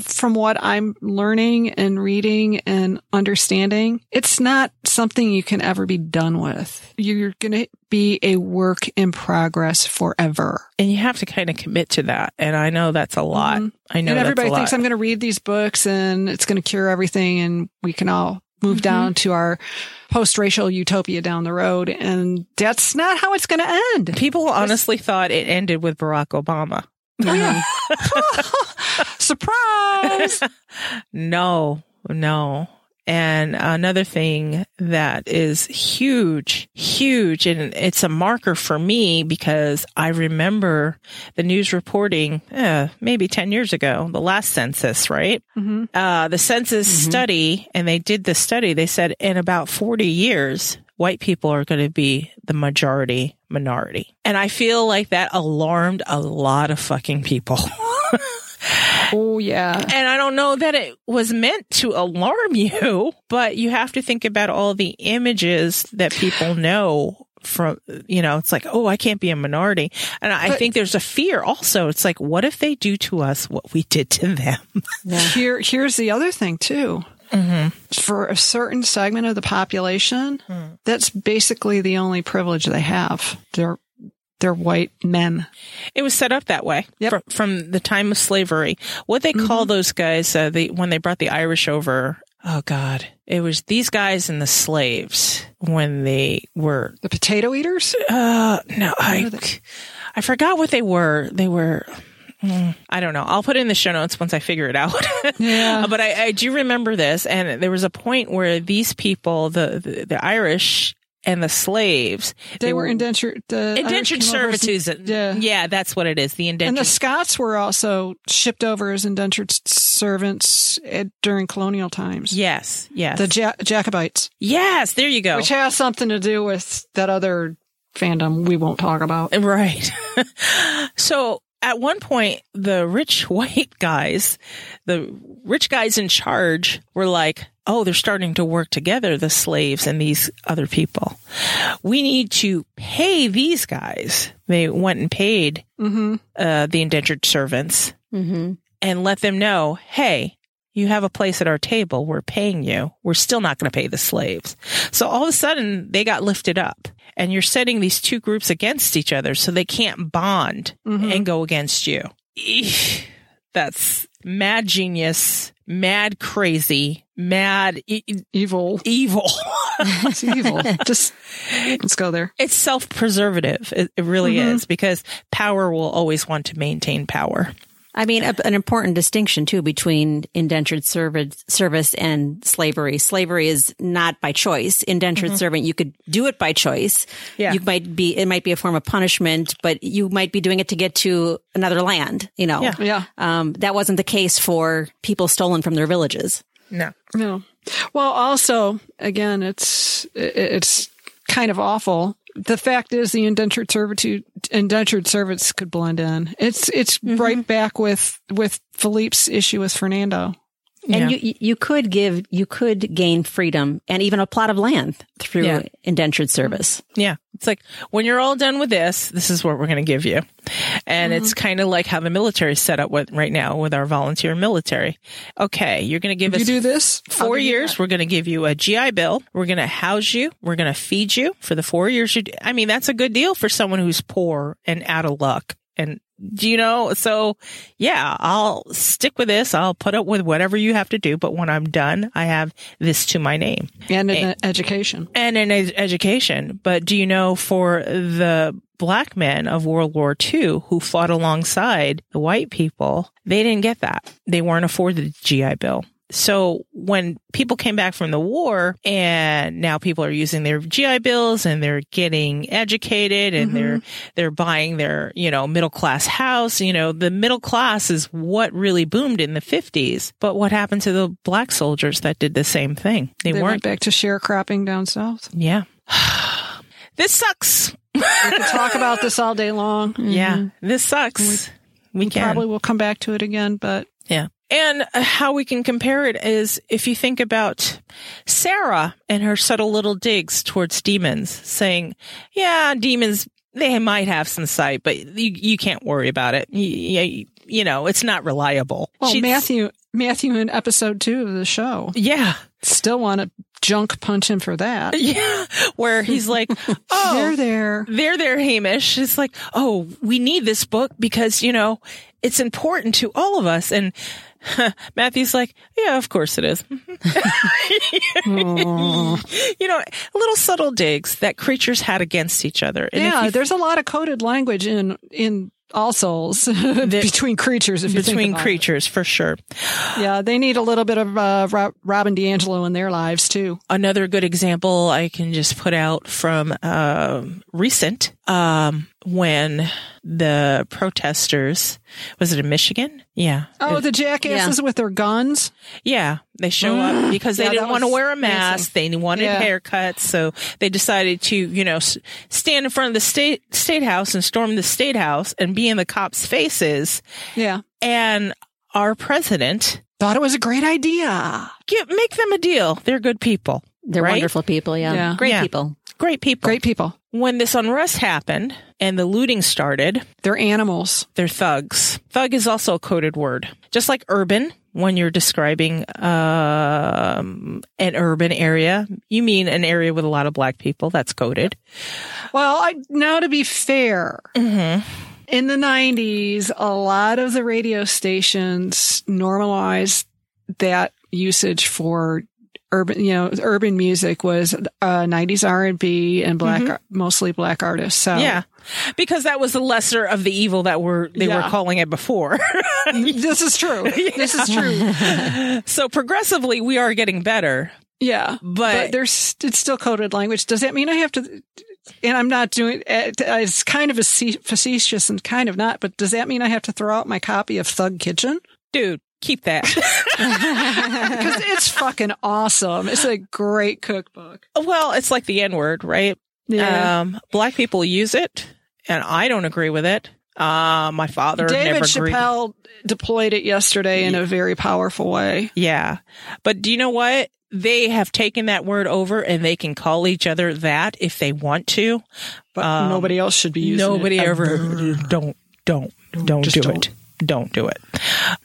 from what I'm learning and reading and understanding, it's not something you can ever be done with. You're going to be a work in progress forever. And you have to kind of commit to that. And I know that's a lot. Mm-hmm. I know and everybody thinks I'm going to read these books and it's going to cure everything and we can all move mm-hmm. down to our post-racial utopia down the road. And that's not how it's going to end. People honestly thought it ended with Barack Obama. Oh, yeah. Surprise! No. And another thing that is huge, and it's a marker for me because I remember the news reporting maybe 10 years ago, the last census, right? Mm-hmm. The census mm-hmm. study, and they did the study. They said in about 40 years, white people are going to be the majority minority. And I feel like that alarmed a lot of fucking people. Oh, yeah. And I don't know that it was meant to alarm you, but you have to think about all the images that people know from, you know, it's like, oh, I can't be a minority. And I think there's a fear also. It's like, what if they do to us what we did to them? Yeah. Here's the other thing, too. Mm-hmm. For a certain segment of the population, that's basically the only privilege they have. They're white men. It was set up that way from the time of slavery. What they call those guys when they brought the Irish over. Oh, God. It was these guys and the slaves when they were. The potato eaters? No, I forgot what they were. They were. I don't know. I'll put it in the show notes once I figure it out. Yeah. But I do remember this. And there was a point where these people, the Irish and the slaves. They were indentured. Indentured servitudes. Yeah, that's what it is. The indentured. And the Scots were also shipped over as indentured servants during colonial times. Yes. The Jacobites. Yes, there you go. Which has something to do with that other fandom we won't talk about. Right. So at one point, the rich white guys, the rich guys in charge were like, oh, they're starting to work together, the slaves and these other people. We need to pay these guys. They went and paid the indentured servants and let them know, hey, you have a place at our table. We're paying you. We're still not going to pay the slaves. So all of a sudden, they got lifted up. And you're setting these two groups against each other so they can't bond and go against you. Eesh, that's mad genius, mad crazy, mad evil. It's evil. Just let's go there. It's self-preservative. It really is, because power will always want to maintain power. I mean, an important distinction, too, between indentured service and slavery. Slavery is not by choice. Indentured servant, you could do it by choice. Yeah. It might be a form of punishment, but you might be doing it to get to another land, you know. Yeah. That wasn't the case for people stolen from their villages. No. Well, also, again, it's kind of awful. The fact is, the indentured servants could blend in. It's right back with Philippe's issue with Fernando. And you could gain freedom and even a plot of land through indentured service. Yeah. It's like, when you're all done with this is what we're going to give you. And it's kind of like how the military is set up right now with our volunteer military. Okay, you're going to give us... You do this? 4 years, we're going to give you a GI Bill. We're going to house you. We're going to feed you for the 4 years. I mean, that's a good deal for someone who's poor and out of luck and... You know, so yeah, I'll stick with this. I'll put up with whatever you have to do. But when I'm done, I have this to my name. And an education. And an education. But do you know, for the black men of World War II who fought alongside the white people, they didn't get that. They weren't afforded the GI Bill. So when people came back from the war and now people are using their GI bills and they're getting educated and they're buying their, you know, middle class house, you know, the middle class is what really boomed in the 50s. But what happened to the black soldiers that did the same thing? They weren't went back to sharecropping down south. Yeah. This sucks. We could talk about this all day long. Mm-hmm. Yeah. This sucks. We can. Probably will come back to it again, but yeah. And how we can compare it is if you think about Sarah and her subtle little digs towards demons, saying, yeah, demons, they might have some sight, but you can't worry about it. You know, it's not reliable. Well, Matthew in episode 2 of the show. Yeah. Still want to junk punch him for that. Yeah. Where he's like, oh, they're there, Hamish. It's like, oh, we need this book because, you know, it's important to all of us. And Matthew's like, yeah, of course it is. You know, little subtle digs that creatures had against each other. And yeah, there's a lot of coded language in All Souls between creatures. If you between creatures, it. For sure. Yeah, they need a little bit of Robin DiAngelo in their lives too. Another good example I can just put out from recent when the protesters, was it in Michigan? Yeah. Oh, the jackasses with their guns. Yeah, they show up because they didn't want to wear a mask. Amazing. They wanted haircuts, so they decided to, you know, stand in front of the state house and storm the state house and be in the cops' faces. Yeah. And our president thought it was a great idea. Make them a deal. They're good people. They're wonderful people. Yeah. Great people. When this unrest happened and the looting started, they're animals. They're thugs. Thug is also a coded word. Just like urban, when you're describing an urban area, you mean an area with a lot of black people. That's coded. Well, now to be fair, in the 90s, a lot of the radio stations normalized that usage for urban, you know, urban music was 90s R&B and black, mostly black artists. So. Yeah, because that was the lesser of the evil that they were calling it before. This is true. Yeah. This is true. So progressively, we are getting better. Yeah, but it's still coded language. Does that mean I have to? And I'm not doing it. It's kind of facetious and kind of not. But does that mean I have to throw out my copy of Thug Kitchen, dude? Keep that. Because it's fucking awesome. It's a great cookbook. Well, it's like the N-word, right? Yeah. Black people use it, and I don't agree with it. My father never agreed. David Chappelle deployed it yesterday in a very powerful way. Yeah. But do you know what? They have taken that word over, and they can call each other that if they want to. But nobody else should be using it. Nobody ever. Don't do it.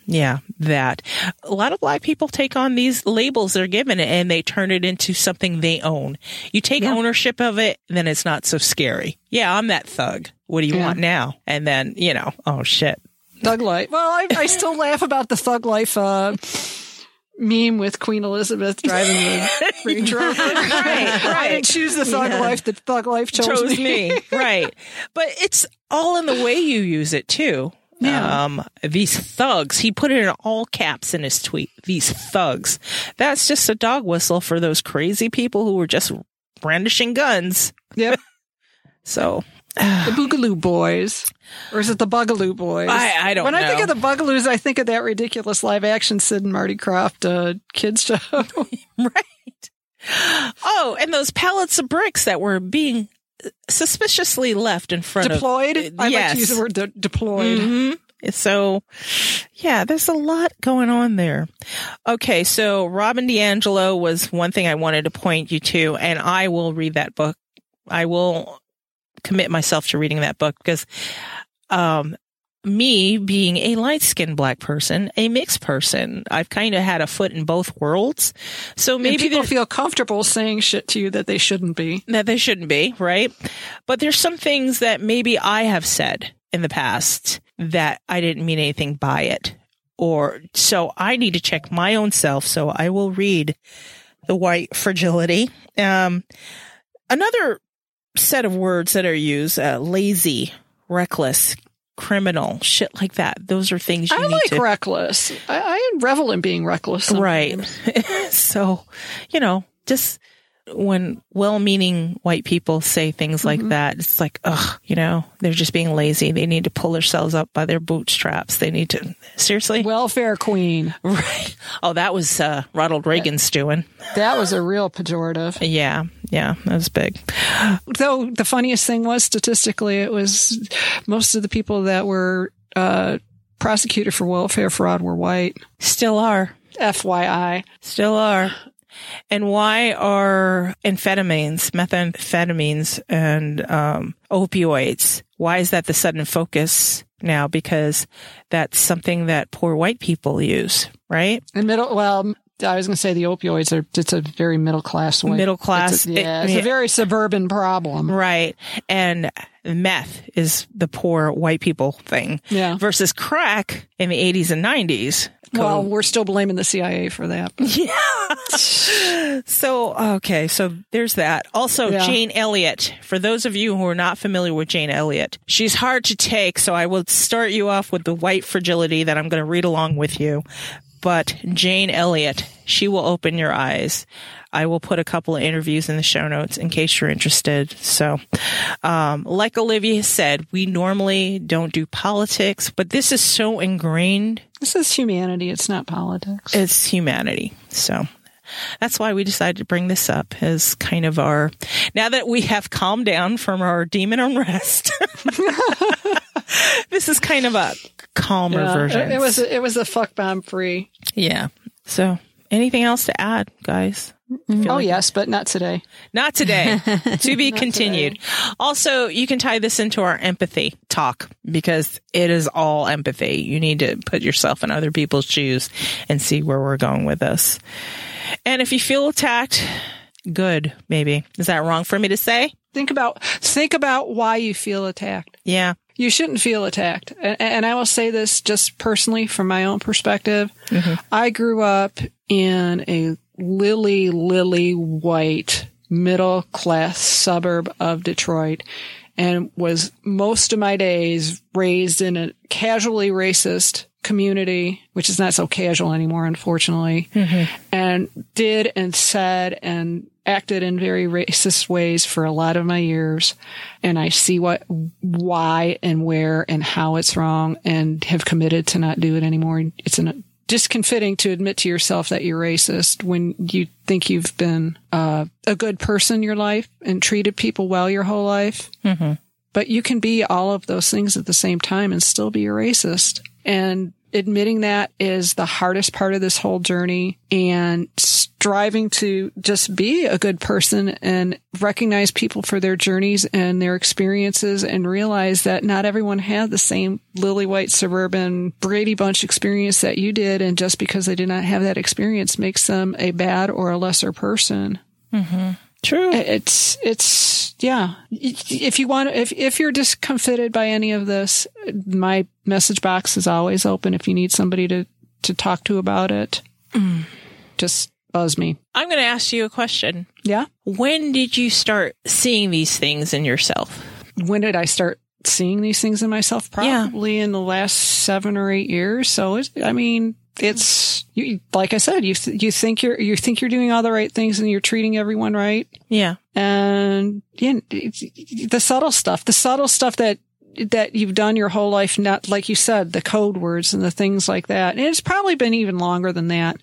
Yeah, that. A lot of black people take on these labels they're given and they turn it into something they own. You take ownership of it, then it's not so scary. Yeah, I'm that thug. What do you want now? And then, you know, oh, shit. Thug life. Well, I still laugh about the thug life meme with Queen Elizabeth driving the Range Rover. Right. I didn't choose the thug life. The thug life chose me. Right. But it's all in the way you use it, too. Yeah. These thugs, he put it in all caps in his tweet. These thugs. That's just a dog whistle for those crazy people who were just brandishing guns. Yep. So the Boogaloo Boys, or is it the Bugaloo Boys? I don't know. When I think of the Bugaloos, I think of that ridiculous live action Sid and Marty Krofft kids show. Right. Oh, and those pallets of bricks that were being suspiciously left in front of deployed. I like to use the word deployed. Mm-hmm. So yeah, there's a lot going on there. Okay, so Robin DiAngelo was one thing I wanted to point you to, and I will read that book. I will commit myself to reading that book because me being a light-skinned black person, a mixed person, I've kind of had a foot in both worlds. So maybe people feel comfortable saying shit to you that they shouldn't be. That they shouldn't be, right? But there's some things that maybe I have said in the past that I didn't mean anything by it. Or so I need to check my own self. So I will read The White Fragility. Another set of words that are used, lazy, reckless, criminal, shit like that. Those are things you need to... I like reckless. I revel in being reckless sometimes. Right. So, you know, just when well-meaning white people say things mm-hmm. like that, it's like, ugh, you know, they're just being lazy. They need to pull themselves up by their bootstraps. They need to... Seriously? Welfare queen. Right. Oh, that was Ronald Reagan's doing. That was a real pejorative. Yeah. Yeah. That was big. Though the funniest thing was, statistically, it was most of the people that were prosecuted for welfare fraud were white. Still are. FYI. Still are. And why are methamphetamines, and opioids, why is that the sudden focus now? Because that's something that poor white people use, right? And I was going to say the opioids it's a very middle-class way. It's a very suburban problem. Right. And meth is the poor white people thing. Yeah. Versus crack in the 80s and 90s. Well, we're still blaming the CIA for that. Yeah. So there's that. Also, yeah. Jane Elliott. For those of you who are not familiar with Jane Elliott, she's hard to take, so I will start you off with the White Fragility that I'm going to read along with you. But Jane Elliott, she will open your eyes. I will put a couple of interviews in the show notes in case you're interested. So, like Olivia said, we normally don't do politics, but this is so ingrained. This is humanity. It's not politics. It's humanity. So that's why we decided to bring this up as kind of our, now that we have calmed down from our demon unrest. This is kind of a calmer version. It was a fuck bomb free. Yeah. So anything else to add, guys? Mm-hmm. Oh, yes, but not today. Not today. To be continued. Today. Also, you can tie this into our empathy talk because it is all empathy. You need to put yourself in other people's shoes and see where we're going with this. And if you feel attacked, good, maybe. Is that wrong for me to say? Think about why you feel attacked. Yeah. You shouldn't feel attacked. And I will say this just personally from my own perspective. Mm-hmm. I grew up in a lily white middle class suburb of Detroit and was most of my days raised in a casually racist community, which is not so casual anymore, unfortunately, mm-hmm. and did and said and acted in very racist ways for a lot of my years. And I see why and where and how it's wrong and have committed to not do it anymore. It's discomfitting to admit to yourself that you're racist when you think you've been a good person your life and treated people well your whole life. Mm-hmm. But you can be all of those things at the same time and still be a racist. And admitting that is the hardest part of this whole journey, and striving to just be a good person and recognize people for their journeys and their experiences and realize that not everyone had the same lily white suburban Brady Bunch experience that you did. And just because they did not have that experience makes them a bad or a lesser person. Mm-hmm. True. It's yeah. If you want, if you're discomfited by any of this, my message box is always open. If you need somebody to talk to about it, just buzz me. I'm going to ask you a question. Yeah. When did you start seeing these things in yourself? When did I start seeing these things in myself? Probably in the last 7 or 8 years. So it's you, like I said, you think you're doing all the right things and you're treating everyone right. Yeah. And the subtle stuff that you've done your whole life, not like you said, the code words and the things like that. And it's probably been even longer than that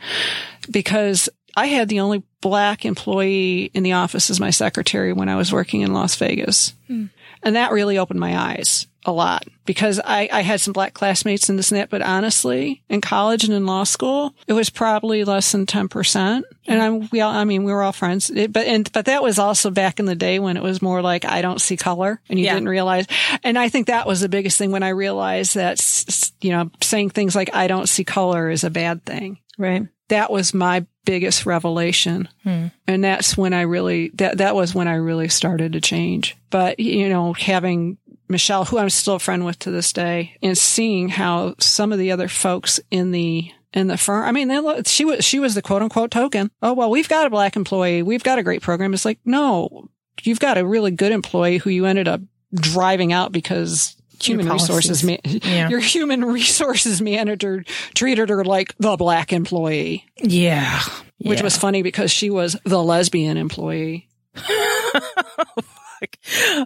because I had the only black employee in the office as my secretary when I was working in Las Vegas. Mm. And that really opened my eyes a lot because I had some black classmates in this and that, but honestly, in college and in law school, it was probably less than 10%. And we were all friends, but that was also back in the day when it was more like, I don't see color and you didn't realize. And I think that was the biggest thing when I realized that, you know, saying things like, I don't see color is a bad thing. Right. That was my biggest revelation. Hmm. And that's when I really, that was when I really started to change. But, you know, having Michelle, who I'm still a friend with to this day, and seeing how some of the other folks in the firm, I mean, she was the quote unquote token. Oh, well, we've got a black employee. We've got a great program. It's like, no, you've got a really good employee who you ended up driving out because your human resources manager treated her like the black employee. Yeah. Which was funny because she was the lesbian employee.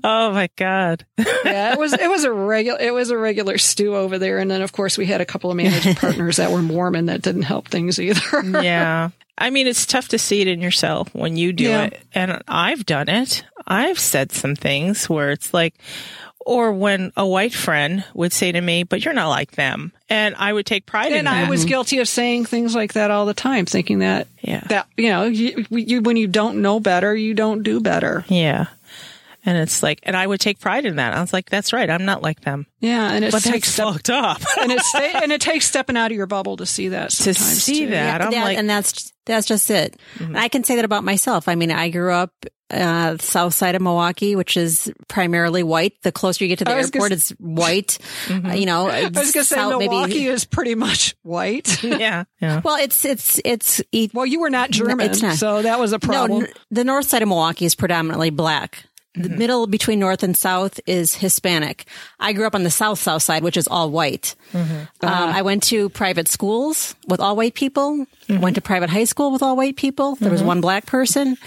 Oh my God. Yeah, it was a regular stew over there. And then of course we had a couple of managing partners that were Mormon. That didn't help things either. Yeah. I mean, it's tough to see it in yourself when you do it. And I've done it. I've said some things where it's like, or when a white friend would say to me, but you're not like them. And I would take pride in that. And I was guilty of saying things like that all the time, thinking that, when you don't know better, you don't do better. Yeah. And it's like, and I would take pride in that. I was like, that's right. I'm not like them. Yeah. And it's fucked up. and it takes stepping out of your bubble to see that sometimes. And that's just it. Mm-hmm. I can say that about myself. I mean, I grew up south side of Milwaukee, which is primarily white. The closer you get to the airport, it's white. Mm-hmm. I was going to say Milwaukee is pretty much white. Yeah. Well, well, you were not German, so that was a problem. No, the north side of Milwaukee is predominantly black. The middle between north and south is Hispanic. I grew up on the south side, which is all white. Mm-hmm. I went to private schools with all white people. Mm-hmm. Went to private high school with all white people. There was one black person.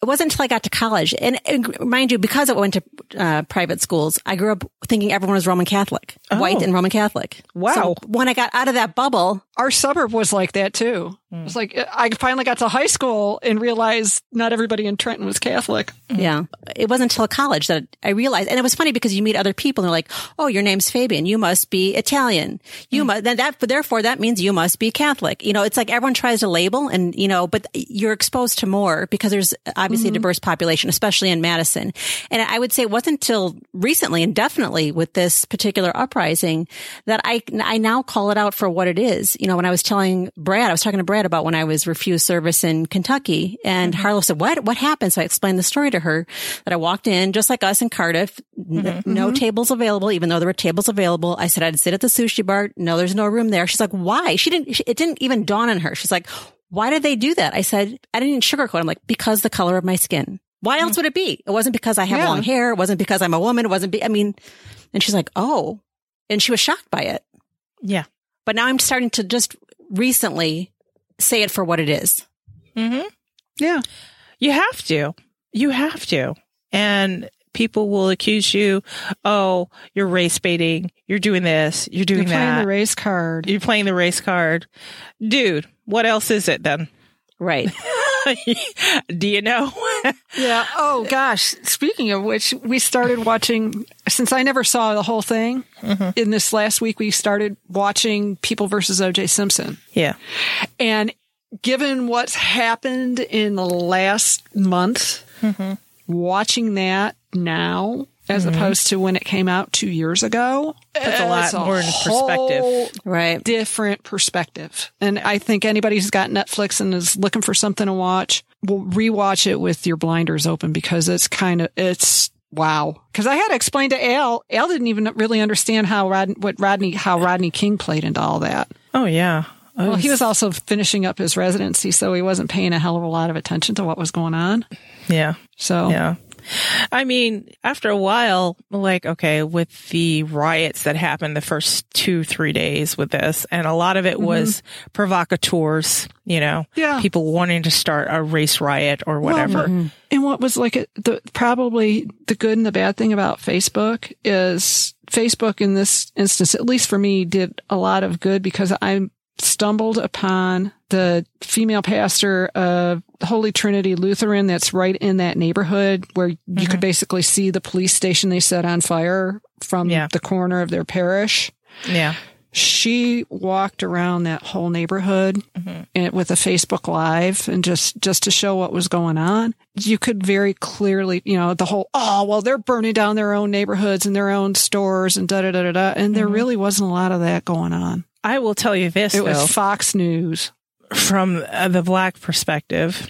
It wasn't until I got to college. And mind you, because I went to private schools, I grew up thinking everyone was Roman Catholic, white and Roman Catholic. Wow. So when I got out of that bubble. Our suburb was like that too. It's like I finally got to high school and realized not everybody in Trenton was Catholic. Yeah. It wasn't until college that I realized. And it was funny because you meet other people and they're like, oh, your name's Fabian. You must be Italian. Therefore, that means you must be Catholic. It's like everyone tries to label and, but you're exposed to more because there's obviously a diverse population, especially in Madison. And I would say it wasn't until recently and definitely with this particular uprising that I now call it out for what it is. When I was telling Brad, I was talking to Brad about when I was refused service in Kentucky. And Harlow said, what happened? So I explained the story to her that I walked in just like us in Cardiff, no tables available, even though there were tables available. I said, I'd sit at the sushi bar. No, there's no room there. She's like, why? It didn't even dawn on her. She's like, why did they do that? I said, I didn't sugarcoat. I'm like, because the color of my skin. Why else would it be? It wasn't because I have long hair. It wasn't because I'm a woman. It wasn't, and she's like, oh, and she was shocked by it. Yeah. But now I'm starting to just recently say it for what it is. Mm-hmm. Yeah. You have to. And people will accuse you, oh, you're race baiting. You're doing this. Youyou're doing that. You're playing the race card. Dude, what else is it then? Right. Do you know? Yeah. Oh, gosh. Speaking of which, we started watching, since I never saw the whole thing, in this last week, we started watching People versus O.J. Simpson. Yeah. And given what's happened in the last month, watching that now as opposed to when it came out 2 years ago, puts a lot more into perspective. Right. Different perspective. And I think anybody who's got Netflix and is looking for something to watch will rewatch it with your blinders open because it's wow. Because I had to explain to Al didn't even really understand how Rodney King played into all that. Oh, yeah. Well, he was also finishing up his residency, so he wasn't paying a hell of a lot of attention to what was going on. Yeah. So. Yeah. I mean, after a while, with the riots that happened the first 2-3 days with this, and a lot of it was provocateurs, people wanting to start a race riot or whatever. Well, and what was probably the good and the bad thing about Facebook is Facebook in this instance, at least for me, did a lot of good because I stumbled upon the female pastor of Holy Trinity Lutheran that's right in that neighborhood where you could basically see the police station they set on fire from the corner of their parish. Yeah. She walked around that whole neighborhood and with a Facebook Live and just to show what was going on. You could very clearly, they're burning down their own neighborhoods and their own stores and da-da-da-da-da. And there really wasn't a lot of that going on. I will tell you this, It was Fox News. From the black perspective,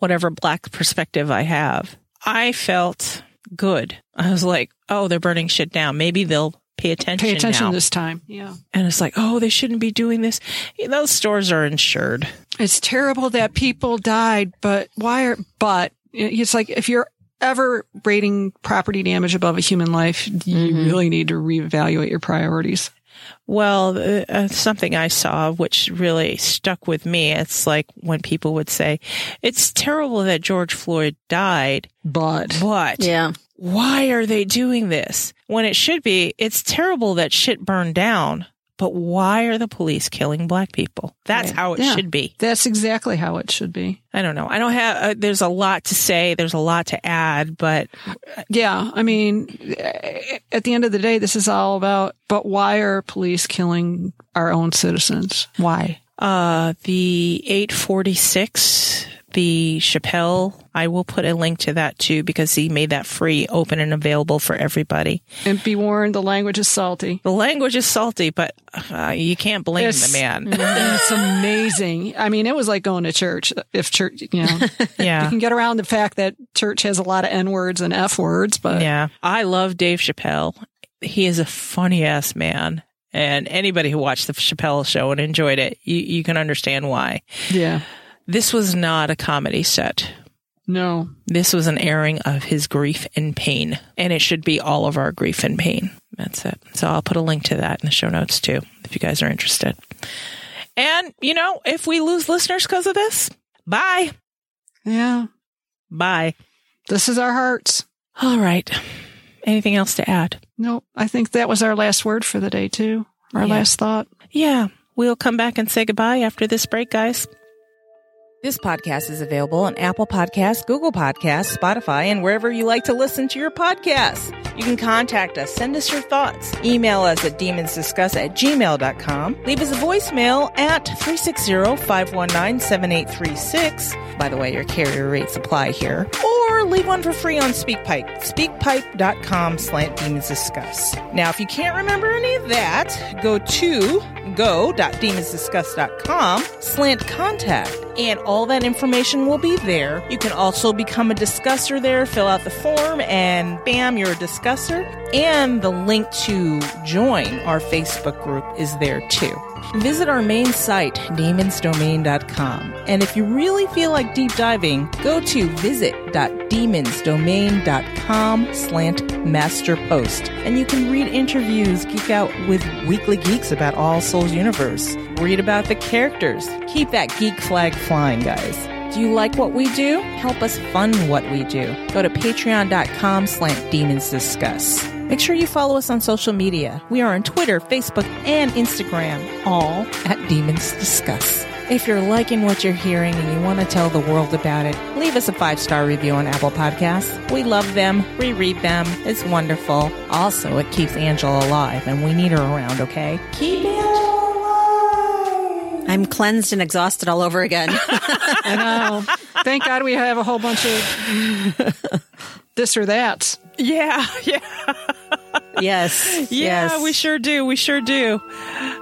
whatever black perspective I have, I felt good. I was like, oh, they're burning shit down. Maybe they'll pay attention now. Pay attention this time. Yeah. And it's like, oh, they shouldn't be doing this. Those stores are insured. It's terrible that people died, but it's like if you're ever rating property damage above a human life, you really need to reevaluate your priorities. Well, something I saw which really stuck with me, it's like when people would say, it's terrible that George Floyd died, but yeah, why are they doing this? When it should be, it's terrible that shit burned down, but why are the police killing black people? That's how it should be. That's exactly how it should be. I don't know. I don't have, there's a lot to say. There's a lot to add, but. Yeah. I mean, at the end of the day, this is all about, but why are police killing our own citizens? Why? The 846, the Chappelle, I will put a link to that too, because he made that free, open, and available for everybody. And be warned, the language is salty. The language is salty, but you can't blame the man. It's amazing. I mean, it was like going to church. If church, you know, you can get around the fact that church has a lot of N words and F words, but yeah, I love Dave Chappelle. He is a funny ass man. And anybody who watched the Chappelle show and enjoyed it, you can understand why. Yeah. This was not a comedy set. No. This was an airing of his grief and pain. And it should be all of our grief and pain. That's it. So I'll put a link to that in the show notes too, if you guys are interested. And, you know, if we lose listeners because of this, bye. Yeah. Bye. This is our hearts. All right. Anything else to add? No, I think that was our last word for the day too. Our last thought. Yeah. We'll come back and say goodbye after this break, guys. This podcast is available on Apple Podcasts, Google Podcasts, Spotify, and wherever you like to listen to your podcasts. You can contact us, send us your thoughts, email us at demonsdiscuss@gmail.com, leave us a voicemail at 360-519-7836. By the way, your carrier rates apply here. Or leave one for free on SpeakPipe, speakpipe.com/demonsdiscuss. Now, if you can't remember any of that, go to go.demonsdiscuss.com/contact, and all that information will be there. You can also become a discusser there, fill out the form, and bam, you're a discusser. And the link to join our Facebook group is there too. Visit our main site, demonsdomain.com. And if you really feel like deep diving, go to visit.demonsdomain.com/masterpost. And you can read interviews, geek out with weekly geeks about All Souls Universe. Read about the characters. Keep that geek flag flying, guys. Do you like what we do? Help us fund what we do. Go to patreon.com/demonsdiscuss. Make sure you follow us on social media. We are on Twitter, Facebook, and Instagram, all at Demons Discuss. If you're liking what you're hearing and you want to tell the world about it, leave us a 5-star review on Apple Podcasts. We love them. We read them. It's wonderful. Also, it keeps Angela alive, and we need her around, okay? Keep Angela. I'm cleansed and exhausted all over again. I know. Thank God we have a whole bunch of this or that. Yeah. Yeah. Yes. Yeah, yes. We sure do. We sure do.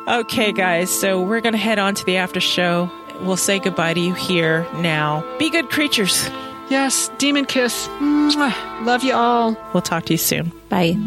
Okay, guys. So we're going to head on to the after show. We'll say goodbye to you here now. Be good creatures. Yes. Demon kiss. Mwah. Love you all. We'll talk to you soon. Bye.